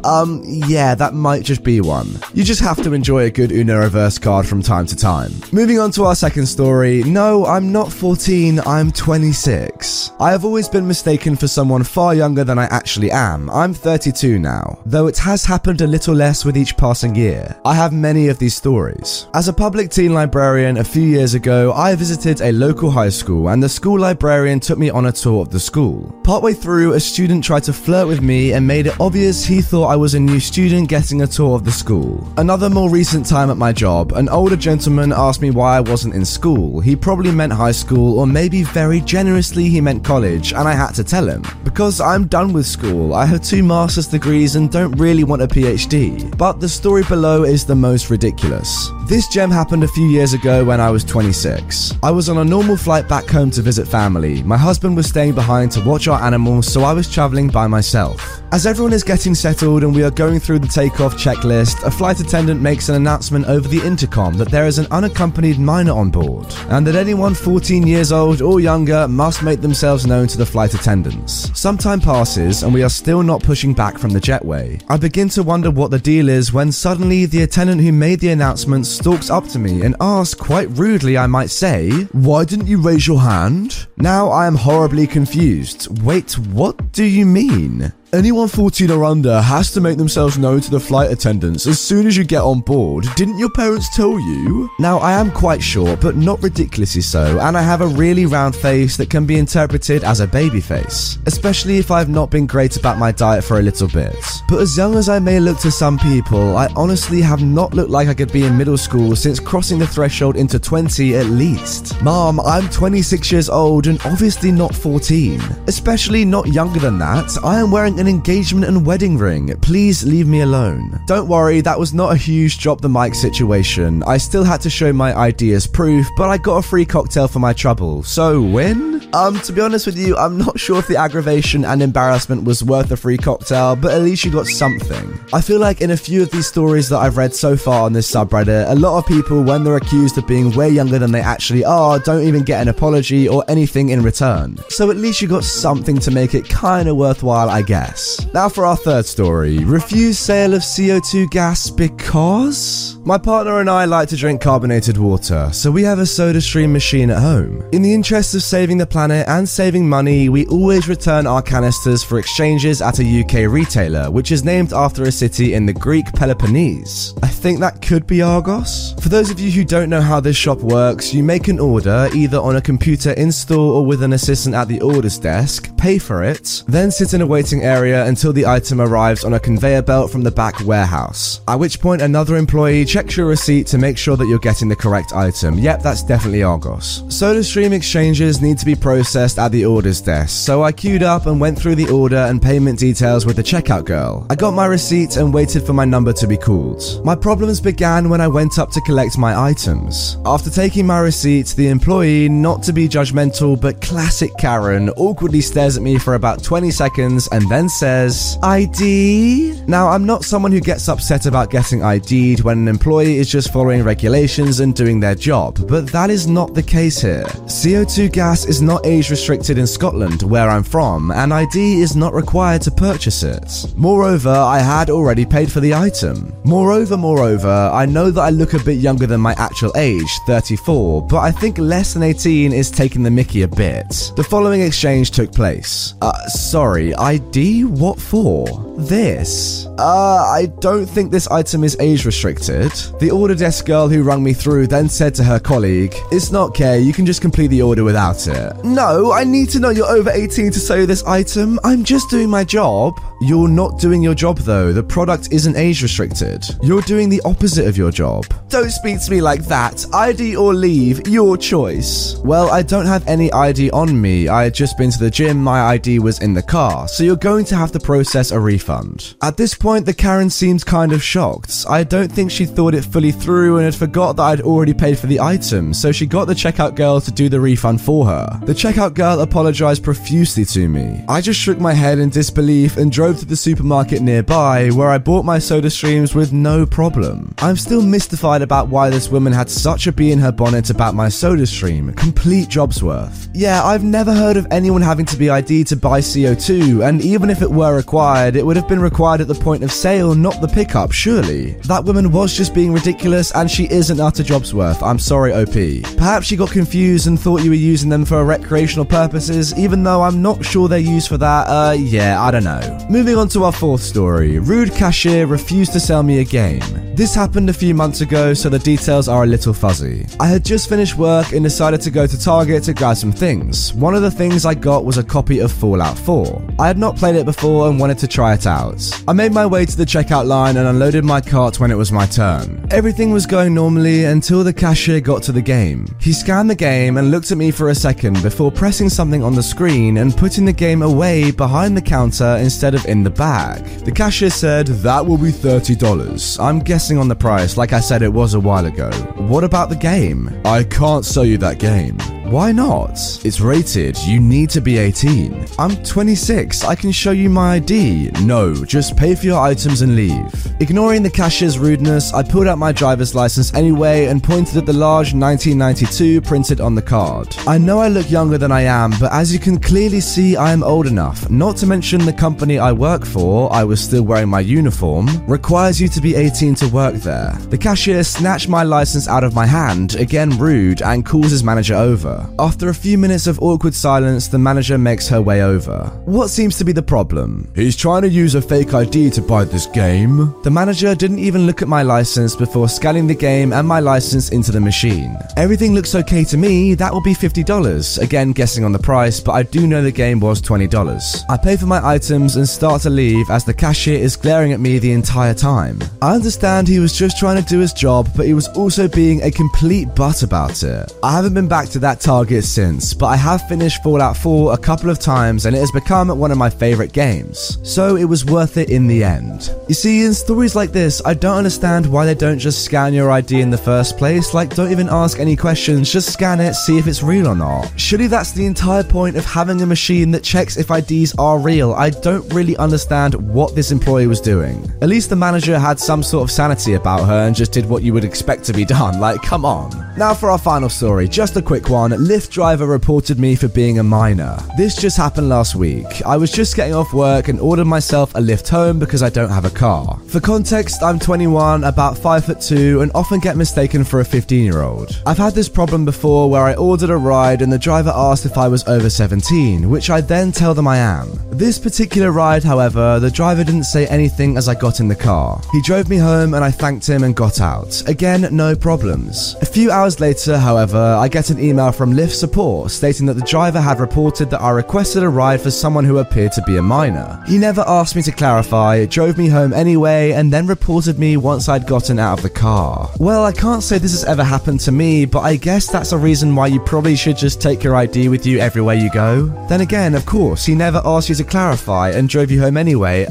yeah, that might just be one. You just have to enjoy a good Uno reverse card from time to time. Moving on to our second story. No, I'm not 14, I'm 26. I have always been mistaken for someone far younger than I actually am. I'm 32 now, though it has happened a little less with each passing year. I have many of these stories. As a public teen librarian a few years ago, I visited a local high school, and the school librarian took me on a tour of the school. Partway through, a student tried to flirt with me and made it obvious he thought I was a new student getting a tour of the school. Another more recent time at my job, an older gentleman asked me why I wasn't in school. He probably meant high school, or maybe very generously he meant college, and I had to tell him. Because I'm done with school, I have 2 master's degrees and don't really want a PhD. But the story below is the most ridiculous. This gem happened a few years ago when I was 26. I was on a normal flight back home to visit family. My husband was staying behind to watch our animals, so I was traveling by myself. As everyone is getting settled and we are going through the takeoff checklist, a flight attendant makes an announcement over the intercom that there is an unaccompanied minor on board, and that anyone 14 years old or younger must make themselves known to the flight attendants. Some time passes and we are still not pushing back from the jetway. I begin to wonder what the deal is when suddenly the attendant who made the announcement stalks up to me and asks, quite rudely I might say, "Why didn't you raise your hand?" Now I am horribly confused. Wait, what do you mean? Anyone 14 or under has to make themselves known to the flight attendants as soon as you get on board. Didn't your parents tell you? Now, I am quite short, but not ridiculously so, and I have a really round face that can be interpreted as a baby face, especially if I've not been great about my diet for a little bit. But as young as I may look to some people, I honestly have not looked like I could be in middle school since crossing the threshold into 20 at least. Mom, I'm 26 years old and obviously not 14, especially not younger than that. I am wearing an engagement and wedding ring. Please leave me alone. Don't worry, that was not a huge drop the mic situation. I still had to show my ID as proof, but I got a free cocktail for my trouble. So win? To be honest with you, I'm not sure if the aggravation and embarrassment was worth a free cocktail, but at least you got something. I feel like in a few of these stories that I've read so far on this subreddit, a lot of people, when they're accused of being way younger than they actually are, don't even get an apology or anything in return. So at least you got something to make it kind of worthwhile, I guess. Now for our third story. Refuse sale of CO2 gas because... My partner and I like to drink carbonated water, so we have a SodaStream machine at home. In the interest of saving the planet and saving money, we always return our canisters for exchanges at a UK retailer, which is named after a city in the Greek Peloponnese. I think that could be Argos? For those of you who don't know how this shop works, you make an order, either on a computer in store or with an assistant at the orders desk, pay for it, then sit in a waiting area until the item arrives on a conveyor belt from the back warehouse, at which point another employee checks your receipt to make sure that you're getting the correct item. Yep, that's definitely Argos. SodaStream exchanges need to be processed at the orders desk, so I queued up and went through the order and payment details with the checkout girl. I got my receipt and waited for my number to be called. My problems began when I went up to collect my items. After taking my receipt, the employee, not to be judgmental but classic Karen, awkwardly stares at me for about 20 seconds and then says, "ID?" Now, I'm not someone who gets upset about getting ID'd when an employee is just following regulations and doing their job, but that is not the case here. CO2 gas is not age restricted in Scotland, where I'm from, and ID is not required to purchase it. Moreover, I had already paid for the item. Moreover, I know that I look a bit younger than my actual age, 34, but I think less than 18 is taking the mickey a bit. The following exchange took place. Sorry, ID? What for? This? I don't think this item is age restricted. The order desk girl who rung me through then said to her colleague, "It's not care, you can just complete the order without it." No, I need to know you're over 18 to sell this item. I'm just doing my job. You're not doing your job though. The product isn't age restricted. You're doing the opposite of your job. Don't speak to me like that. ID or leave, your choice. Well, I don't have any ID on me. I had just been to the gym. My ID was in the car. So you're going to have to process a refund. At this point, the Karen seems kind of shocked. I don't think she thought it fully through and had forgot that I'd already paid for the item. So she got the checkout girl to do the refund for her. The checkout girl apologized profusely to me. I just shook my head in disbelief and drove to the supermarket nearby, where I bought my SodaStreams with no problem. I'm still mystified about why this woman had such a bee in her bonnet about my SodaStream. Complete job's worth. Yeah, I've never heard of anyone having to be ID'd to buy CO2, and even if it were required, it would have been required at the point of sale, not the pickup, surely. That woman was just being ridiculous, and she is an utter job's worth. I'm sorry, OP. Perhaps she got confused and thought you were using them for recreational purposes, even though I'm not sure they're used for that. Yeah, I don't know. Moving on to our fourth story. Rude cashier refused to sell me a game. This happened a few months ago, so the details are a little fuzzy. I had just finished work and decided to go to Target to grab some things. One of the things I got was a copy of Fallout 4. I had not played it before and wanted to try it out. I made my way to the checkout line and unloaded my cart when it was my turn. Everything was going normally until the cashier got to the game. He scanned the game and looked at me for a second before pressing something on the screen and putting the game away behind the counter instead of in the bag. The cashier said, "That will be $30. I'm guessing on the price, like I said it was a while ago. What about the game?" "I can't sell you that game." "Why not?" "It's rated. You need to be 18. I'm 26. I can show you my ID. "No, just pay for your items and leave." Ignoring the cashier's rudeness, I pulled out my driver's license anyway and pointed at the large 1992 printed on the card. I know I look younger than I am, but as you can clearly see, I am old enough. Not to mention the company I work for, I was still wearing my uniform, requires you to be 18 to work there. The cashier snatched my license out of my hand, again rude, and calls his manager over. After a few minutes of awkward silence, the manager makes her way over. What seems to be the problem? "He's trying to use a fake ID to buy this game." The manager didn't even look at my license before scanning the game and my license into the machine. Everything looks okay to me. "That will be $50. Again, guessing on the price, but I do know the game was $20. I pay for my items and start to leave as the cashier is glaring at me the entire time. I understand he was just trying to do his job, but he was also being a complete butt about it. I haven't been back to that time Target since, but I have finished Fallout 4 a couple of times and it has become one of my favorite games, so it was worth it in the end. You see, in stories like this, I don't understand why they don't just scan your ID in the first place, like don't even ask any questions, just scan it, see if it's real or not. Surely that's the entire point of having a machine that checks if IDs are real. I don't really understand what this employee was doing. At least the manager had some sort of sanity about her and just did what you would expect to be done, like come on. Now for our final story, just a quick one. Lyft driver reported me for being a minor. This just happened last week. I was just getting off work and ordered myself a Lyft home because I don't have a car. For context, I'm 21, about 5'2", and often get mistaken for a 15-year-old. I've had this problem before where I ordered a ride and the driver asked if I was over 17, which I then tell them I am. This particular ride, however, the driver didn't say anything as I got in the car. He drove me home and I thanked him and got out. Again, no problems. A few hours later, however, I get an email from Lyft support stating that the driver had reported that I requested a ride for someone who appeared to be a minor. He never asked me to clarify, drove me home anyway, and then reported me once I'd gotten out of the car. Well, I can't say this has ever happened to me, but I guess that's a reason why you probably should just take your ID with you everywhere you go. Then again, of course, he never asked you to clarify and drove you home anyway.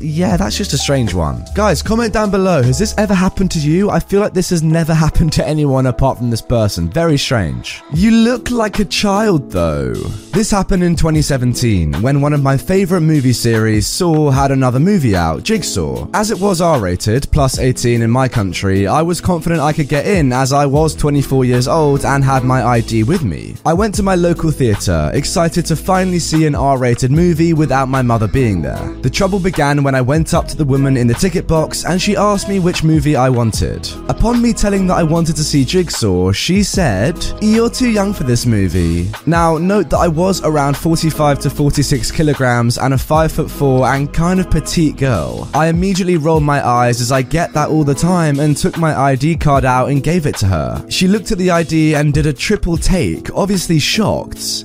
Yeah, that's just a strange one. Guys, comment down below, has this ever happened to you? I feel like this has never happened to anyone apart from this person. Very strange. You look like a child, though. This happened in 2017, when one of my favorite movie series, Saw, had another movie out, Jigsaw. As it was R-rated, plus 18 in my country, I was confident I could get in as I was 24 years old and had my ID with me. I went to my local theater, excited to finally see an R-rated movie without my mother being there. The trouble began when I went up to the woman in the ticket box and she asked me which movie I wanted. Upon me telling that I wanted to see Jigsaw, she said, "You're too young for this movie." Now, note that I was around 45 to 46 kilograms and a 5'4" and kind of petite girl. I immediately rolled my eyes as I get that all the time and took my ID card out and gave it to her. She looked at the ID and did a triple take, obviously shocked.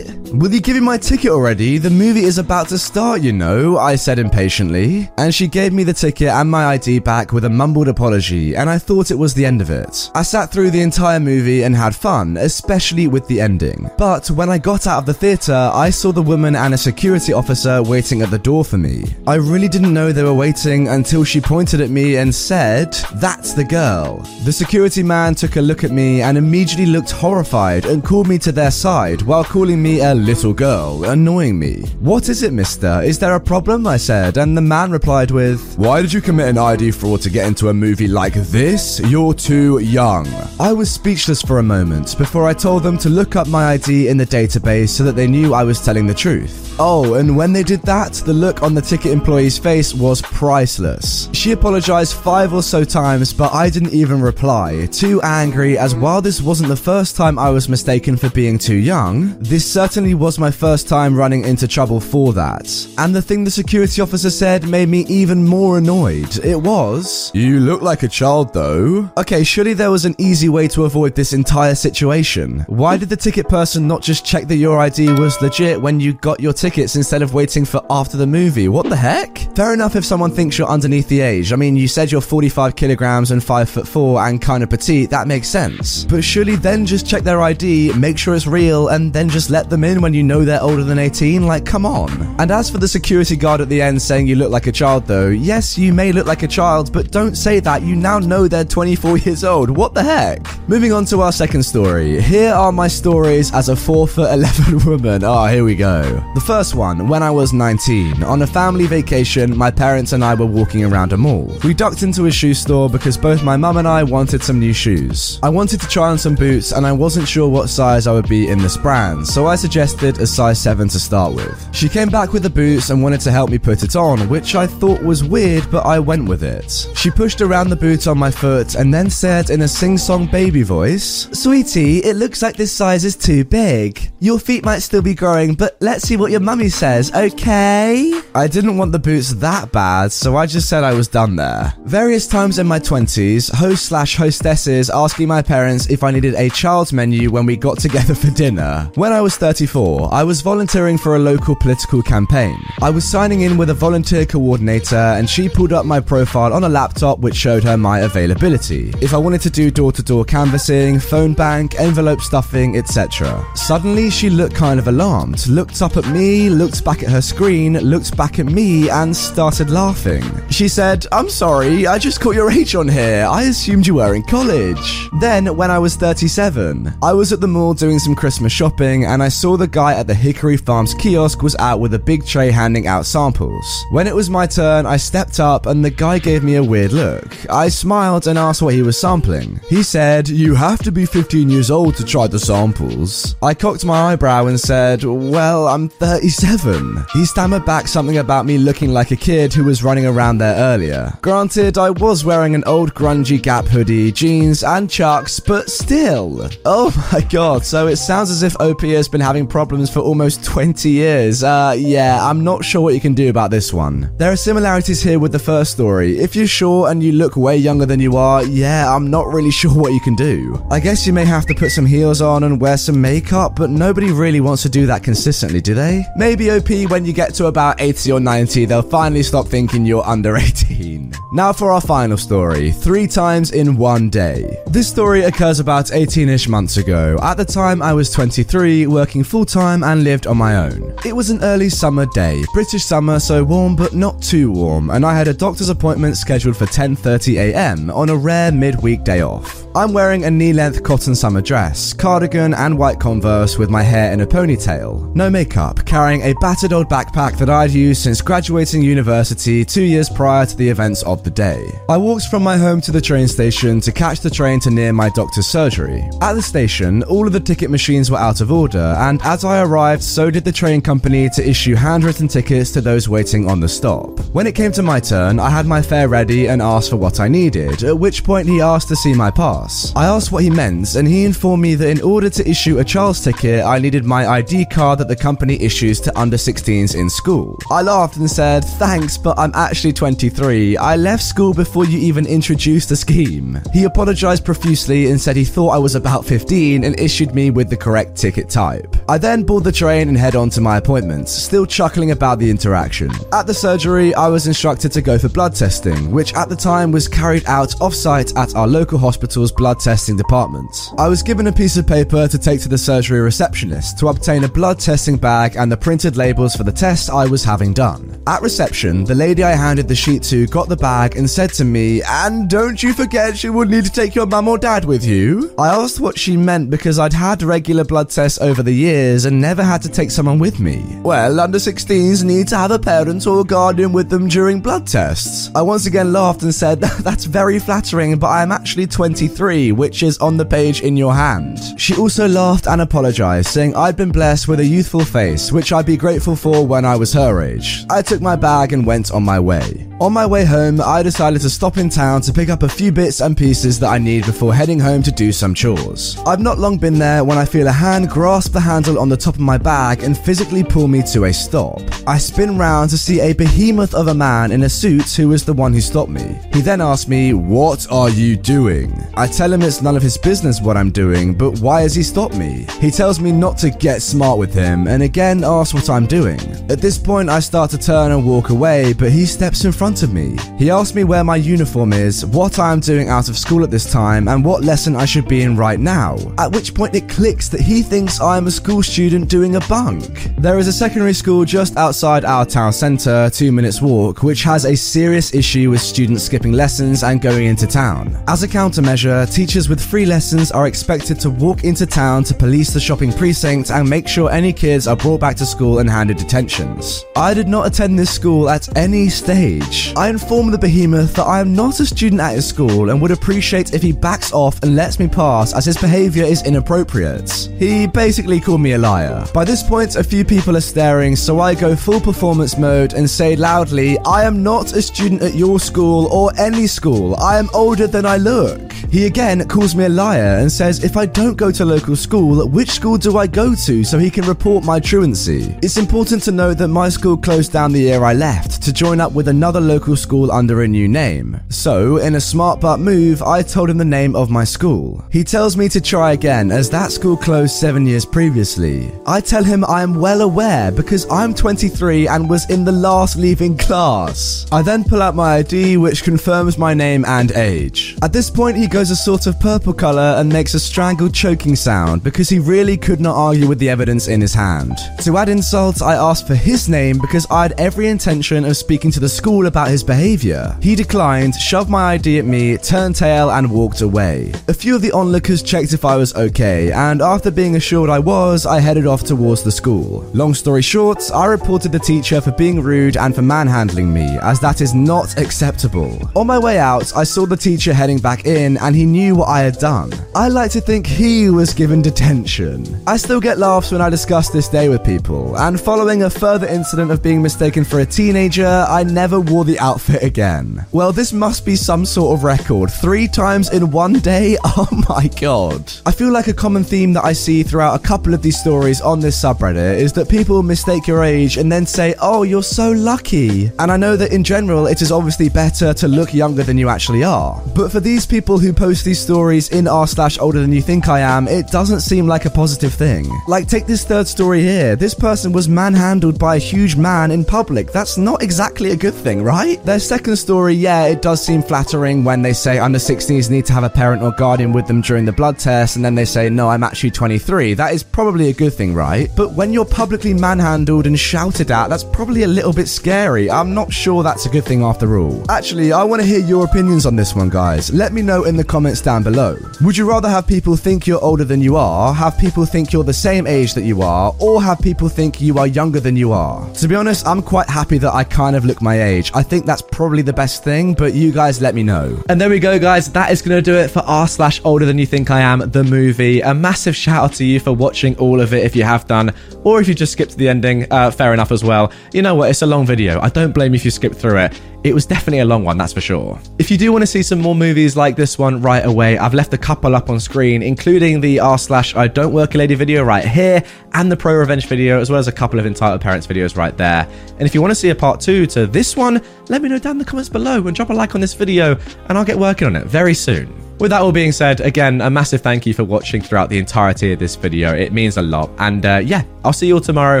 Will you give me my ticket already? The movie is about to start, you know, I said impatiently. And she gave me the ticket and my ID back with a mumbled apology, and I thought it was the end of it. I sat through the entire movie and had fun, especially with the ending. But when I got out of the theater, I saw the woman and a security officer waiting at the door for me. I really didn't know they were waiting until she pointed at me and said, "That's the girl." The security man took a look at me and immediately looked horrified and called me to their side while calling me a little girl, annoying me. "What is it, mister? Is there a problem?" I said, and the man replied with, "Why did you commit an ID fraud to get into a movie like this? You're too young." I was speechless for a moment before I told them to look up my ID in the database so that they knew I was telling the truth. Oh, and when they did that, the look on the ticket employee's face was priceless. She apologized 5 or so times, but I didn't even reply, too angry, as while this wasn't the first time I was mistaken for being too young, this certainly was my first time running into trouble for that. And the thing the security officer said made me even more annoyed. It was, "You look like a child, though." Okay, surely there was an easy way to avoid this entire situation. Why did the ticket person not just check that your ID was legit when you got your tickets instead of waiting for after the movie? What the heck? Fair enough if someone thinks you're underneath the age. I mean, you said you're 45 kilograms and 5'4" and kind of petite, that makes sense. But surely then just check their ID, make sure it's real, and then just let them in when you know they're older than 18? Like, come on. And as for the security guard at the end saying you look like a child, though, yes, you may look like a child, but don't say that. You now know they're 24 years old. What the heck? Moving on to our second story. Here are my stories as a 4'11" woman. Oh, here we go. The first one, when I was 19. On a family vacation, my parents and I were walking around a mall. We ducked into a shoe store because both my mum and I wanted some new shoes. I wanted to try on some boots and I wasn't sure what size I would be in this brand, so I suggested a size 7 to start with. She came back with the boots and wanted to help me put it on, which I thought was weird, but I went with it. She pushed around the boot on my foot and then said in a sing-song baby voice, "Sweetie, it looks like this size is too big. Your feet might still be growing, but let's see what your mummy says, okay?" I didn't want the boots that bad, so I just said I was done there. Various times in my 20s, hosts/hostesses asking my parents if I needed a child's menu when we got together for dinner. When I was 34, I was volunteering for a local political campaign. I was signing in with a volunteer coordinator, and she pulled up my profile on a laptop which showed her my availability, if I wanted to do door-to-door canvassing, phone bank, envelope stuffing, etc. Suddenly, she looked kind of alarmed, looked up at me, looked back at her screen, looked back at me, and started laughing. She said, "I'm sorry, I just caught your age on here. I assumed you were in college." Then, when I was 37, I was at the mall doing some Christmas shopping, and I saw the guy at the Hickory Farms kiosk was out with a big tray handing out samples. When it was my turn, I stepped up, and the guy gave me a weird look. I smiled and asked what he was sampling. He said, "You have to be 15 years old to try the samples." I cocked my eyebrow and said, "Well, I'm 37. He stammered back something about me looking like a kid who was running around there earlier. Granted, I was wearing an old grungy Gap hoodie, jeans, and chucks, but still. Oh my god, so it sounds as if OP has been having problems for almost 20 years. Yeah, I'm not sure what you can do about this one. There are similarities here with the first story. If you're short and you look way younger than you are, yeah, I'm not really sure what you can do. I guess you may have to put some heels on and wear some makeup, but nobody really wants to do that consistently, do they? Maybe OP, when you get to about 80 or 90, they'll finally stop thinking you're under 18. Now for our final story, 3 times in 1 day. This story occurs about 18-ish months ago. At the time, I was 23, working full-time and lived on my own. It was an early summer day, British summer, so warm but not too warm, and I had a doctor's appointment scheduled for 10:30 a.m. on a rare midweek day off. I'm wearing a knee-length cotton summer dress, cardigan and white Converse with my hair in a ponytail. No makeup, carrying a battered old backpack that I'd used since graduating university 2 years prior to the events of the day. I walked from my home to the train station to catch the train to near my doctor's surgery. At the station, all of the ticket machines were out of order, and as I arrived, so did the train company to issue handwritten tickets to those waiting on the stop. When it came to my turn, I had my fare ready and asked for what I needed, at which point he asked to see my pass. I asked what he meant, and he informed me that in order to issue a child's ticket, I needed my ID card that the company issues to under 16s in school. I laughed and said, "Thanks, but I'm actually 23. I left school before you even introduced the scheme." He apologized profusely and said he thought I was about 15 and issued me with the correct ticket type. I then board the train and head on to my appointment, still chuckling about the interaction. At the surgery, I was instructed to go for blood testing, which at the time was carried out off-site at our local hospital's blood testing department. I was given a piece of paper to take to the surgery receptionist to obtain a blood testing bag and the printed labels for the test I was having done. At reception, the lady I handed the sheet to got the bag and said to me, "And don't you forget you would need to take your mum or dad with you?" I asked what she meant because I'd had regular blood tests over the years and never had to take someone with me. "Well, under 16s need to have a parent or guardian with them during blood tests." I once again laughed and said, "That's very flattering, but I'm actually 23, which is on the page in your hand." She also laughed and apologized, saying I'd been blessed with a youthful face, which I'd be grateful for when I was her age. I took my bag and went on my way. On my way home, I decided to stop in town to pick up a few bits and pieces that I need before heading home to do some chores. I've not long been there when I feel a hand grasp the handle on the top of my bag and physically pull me to a stop. I spin round to see a behemoth of a man in a suit who was the one who stopped me. He then asked me, "What are you doing?" I tell him it's none of his business what I'm doing, but why has he stopped me? He tells me not to get smart with him and again asks what I'm doing. At this point, I start to turn and walk away, but he steps in front of me. He asks me where my uniform is, what I'm doing out of school at this time, and what lesson I should be in right now, at which point it clicks that he thinks I'm a school student doing a bunk. There is a secondary school just outside our town centre, 2 minutes walk, which has a serious issue with students skipping lessons and going into town. As a countermeasure, teachers with free lessons are expected to walk into town to police the shopping precinct and make sure any kids are brought back to school and handed detentions. I did not attend this school at any stage. speech. I inform the behemoth that I am not a student at his school and would appreciate if he backs off and lets me pass as his behaviour is inappropriate. He basically called me a liar. By this point, a few people are staring, so I go full performance mode and say loudly, I am not a student at your school or any school. I am older than I look. He again calls me a liar and says if I don't go to local school, which school do I go to so he can report my truancy? It's important to note that my school closed down the year I left to join up with another local school under a new name. So, in a smart butt move, I told him the name of my school. He tells me to try again as that school closed 7 years previously. I tell him I am well aware because I'm 23 and was in the last leaving class. I then pull out my ID which confirms my name and age. At this point he goes a sort of purple colour and makes a strangled choking sound because he really could not argue with the evidence in his hand. To add insult, I asked for his name because I had every intention of speaking to the school about his behaviour. He declined, shoved my ID at me, turned tail and walked away. A few of the onlookers checked if I was okay, and after being assured I was, I headed off towards the school. Long story short, I reported the teacher for being rude and for manhandling me, as that is not acceptable. On my way out, I saw the teacher heading back in and he knew what I had done. I like to think he was given detention. I still get laughs when I discuss this day with people, and following a further incident of being mistaken for a teenager, I never wore the outfit again. Well, this must be some sort of record. 3 times in 1 day? Oh my god. I feel like a common theme that I see throughout a couple of these stories on this subreddit is that people mistake your age and then say, oh, you're so lucky. And I know that in general, it is obviously better to look younger than you actually are. But for these people who post these stories in r/olderthanyouthinkIam, it doesn't seem like a positive thing. Like, take this third story here. This person was manhandled by a huge man in public. That's not exactly a good thing, right? Their second story, yeah, it does seem flattering when they say under 16s need to have a parent or guardian with them during the blood test, and then they say, no, I'm actually 23. That is probably a good thing, right? But when you're publicly manhandled and shouted at, that's probably a little bit scary. I'm not sure that's a good thing after all. Actually, I want to hear your opinions on this one, guys. Let me know in the comments down below. Would you rather have people think you're older than you are, have people think you're the same age that you are, or have people think you are younger than you are? To be honest, I'm quite happy that I kind of look my age. I think that's probably the best thing, but you guys let me know. And there we go, guys. That is going to do it for r/olderthanyouthinkIam, the movie. A massive shout out to you for watching all of it if you have done, or if you just skipped the ending, fair enough as well. You know what? It's a long video. I don't blame you if you skip through it. It was definitely a long one, that's for sure. If you do want to see some more movies like this one right away, I've left a couple up on screen, including the r/I don't work a lady video right here, and the pro revenge video, as well as a couple of entitled parents videos right there. And if you want to see a part 2 to this one, let me know down in the comments below and drop a like on this video, and I'll get working on it very soon. With that all being said, again, a massive thank you for watching throughout the entirety of this video. It means a lot. And yeah, I'll see you all tomorrow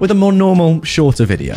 with a more normal, shorter video.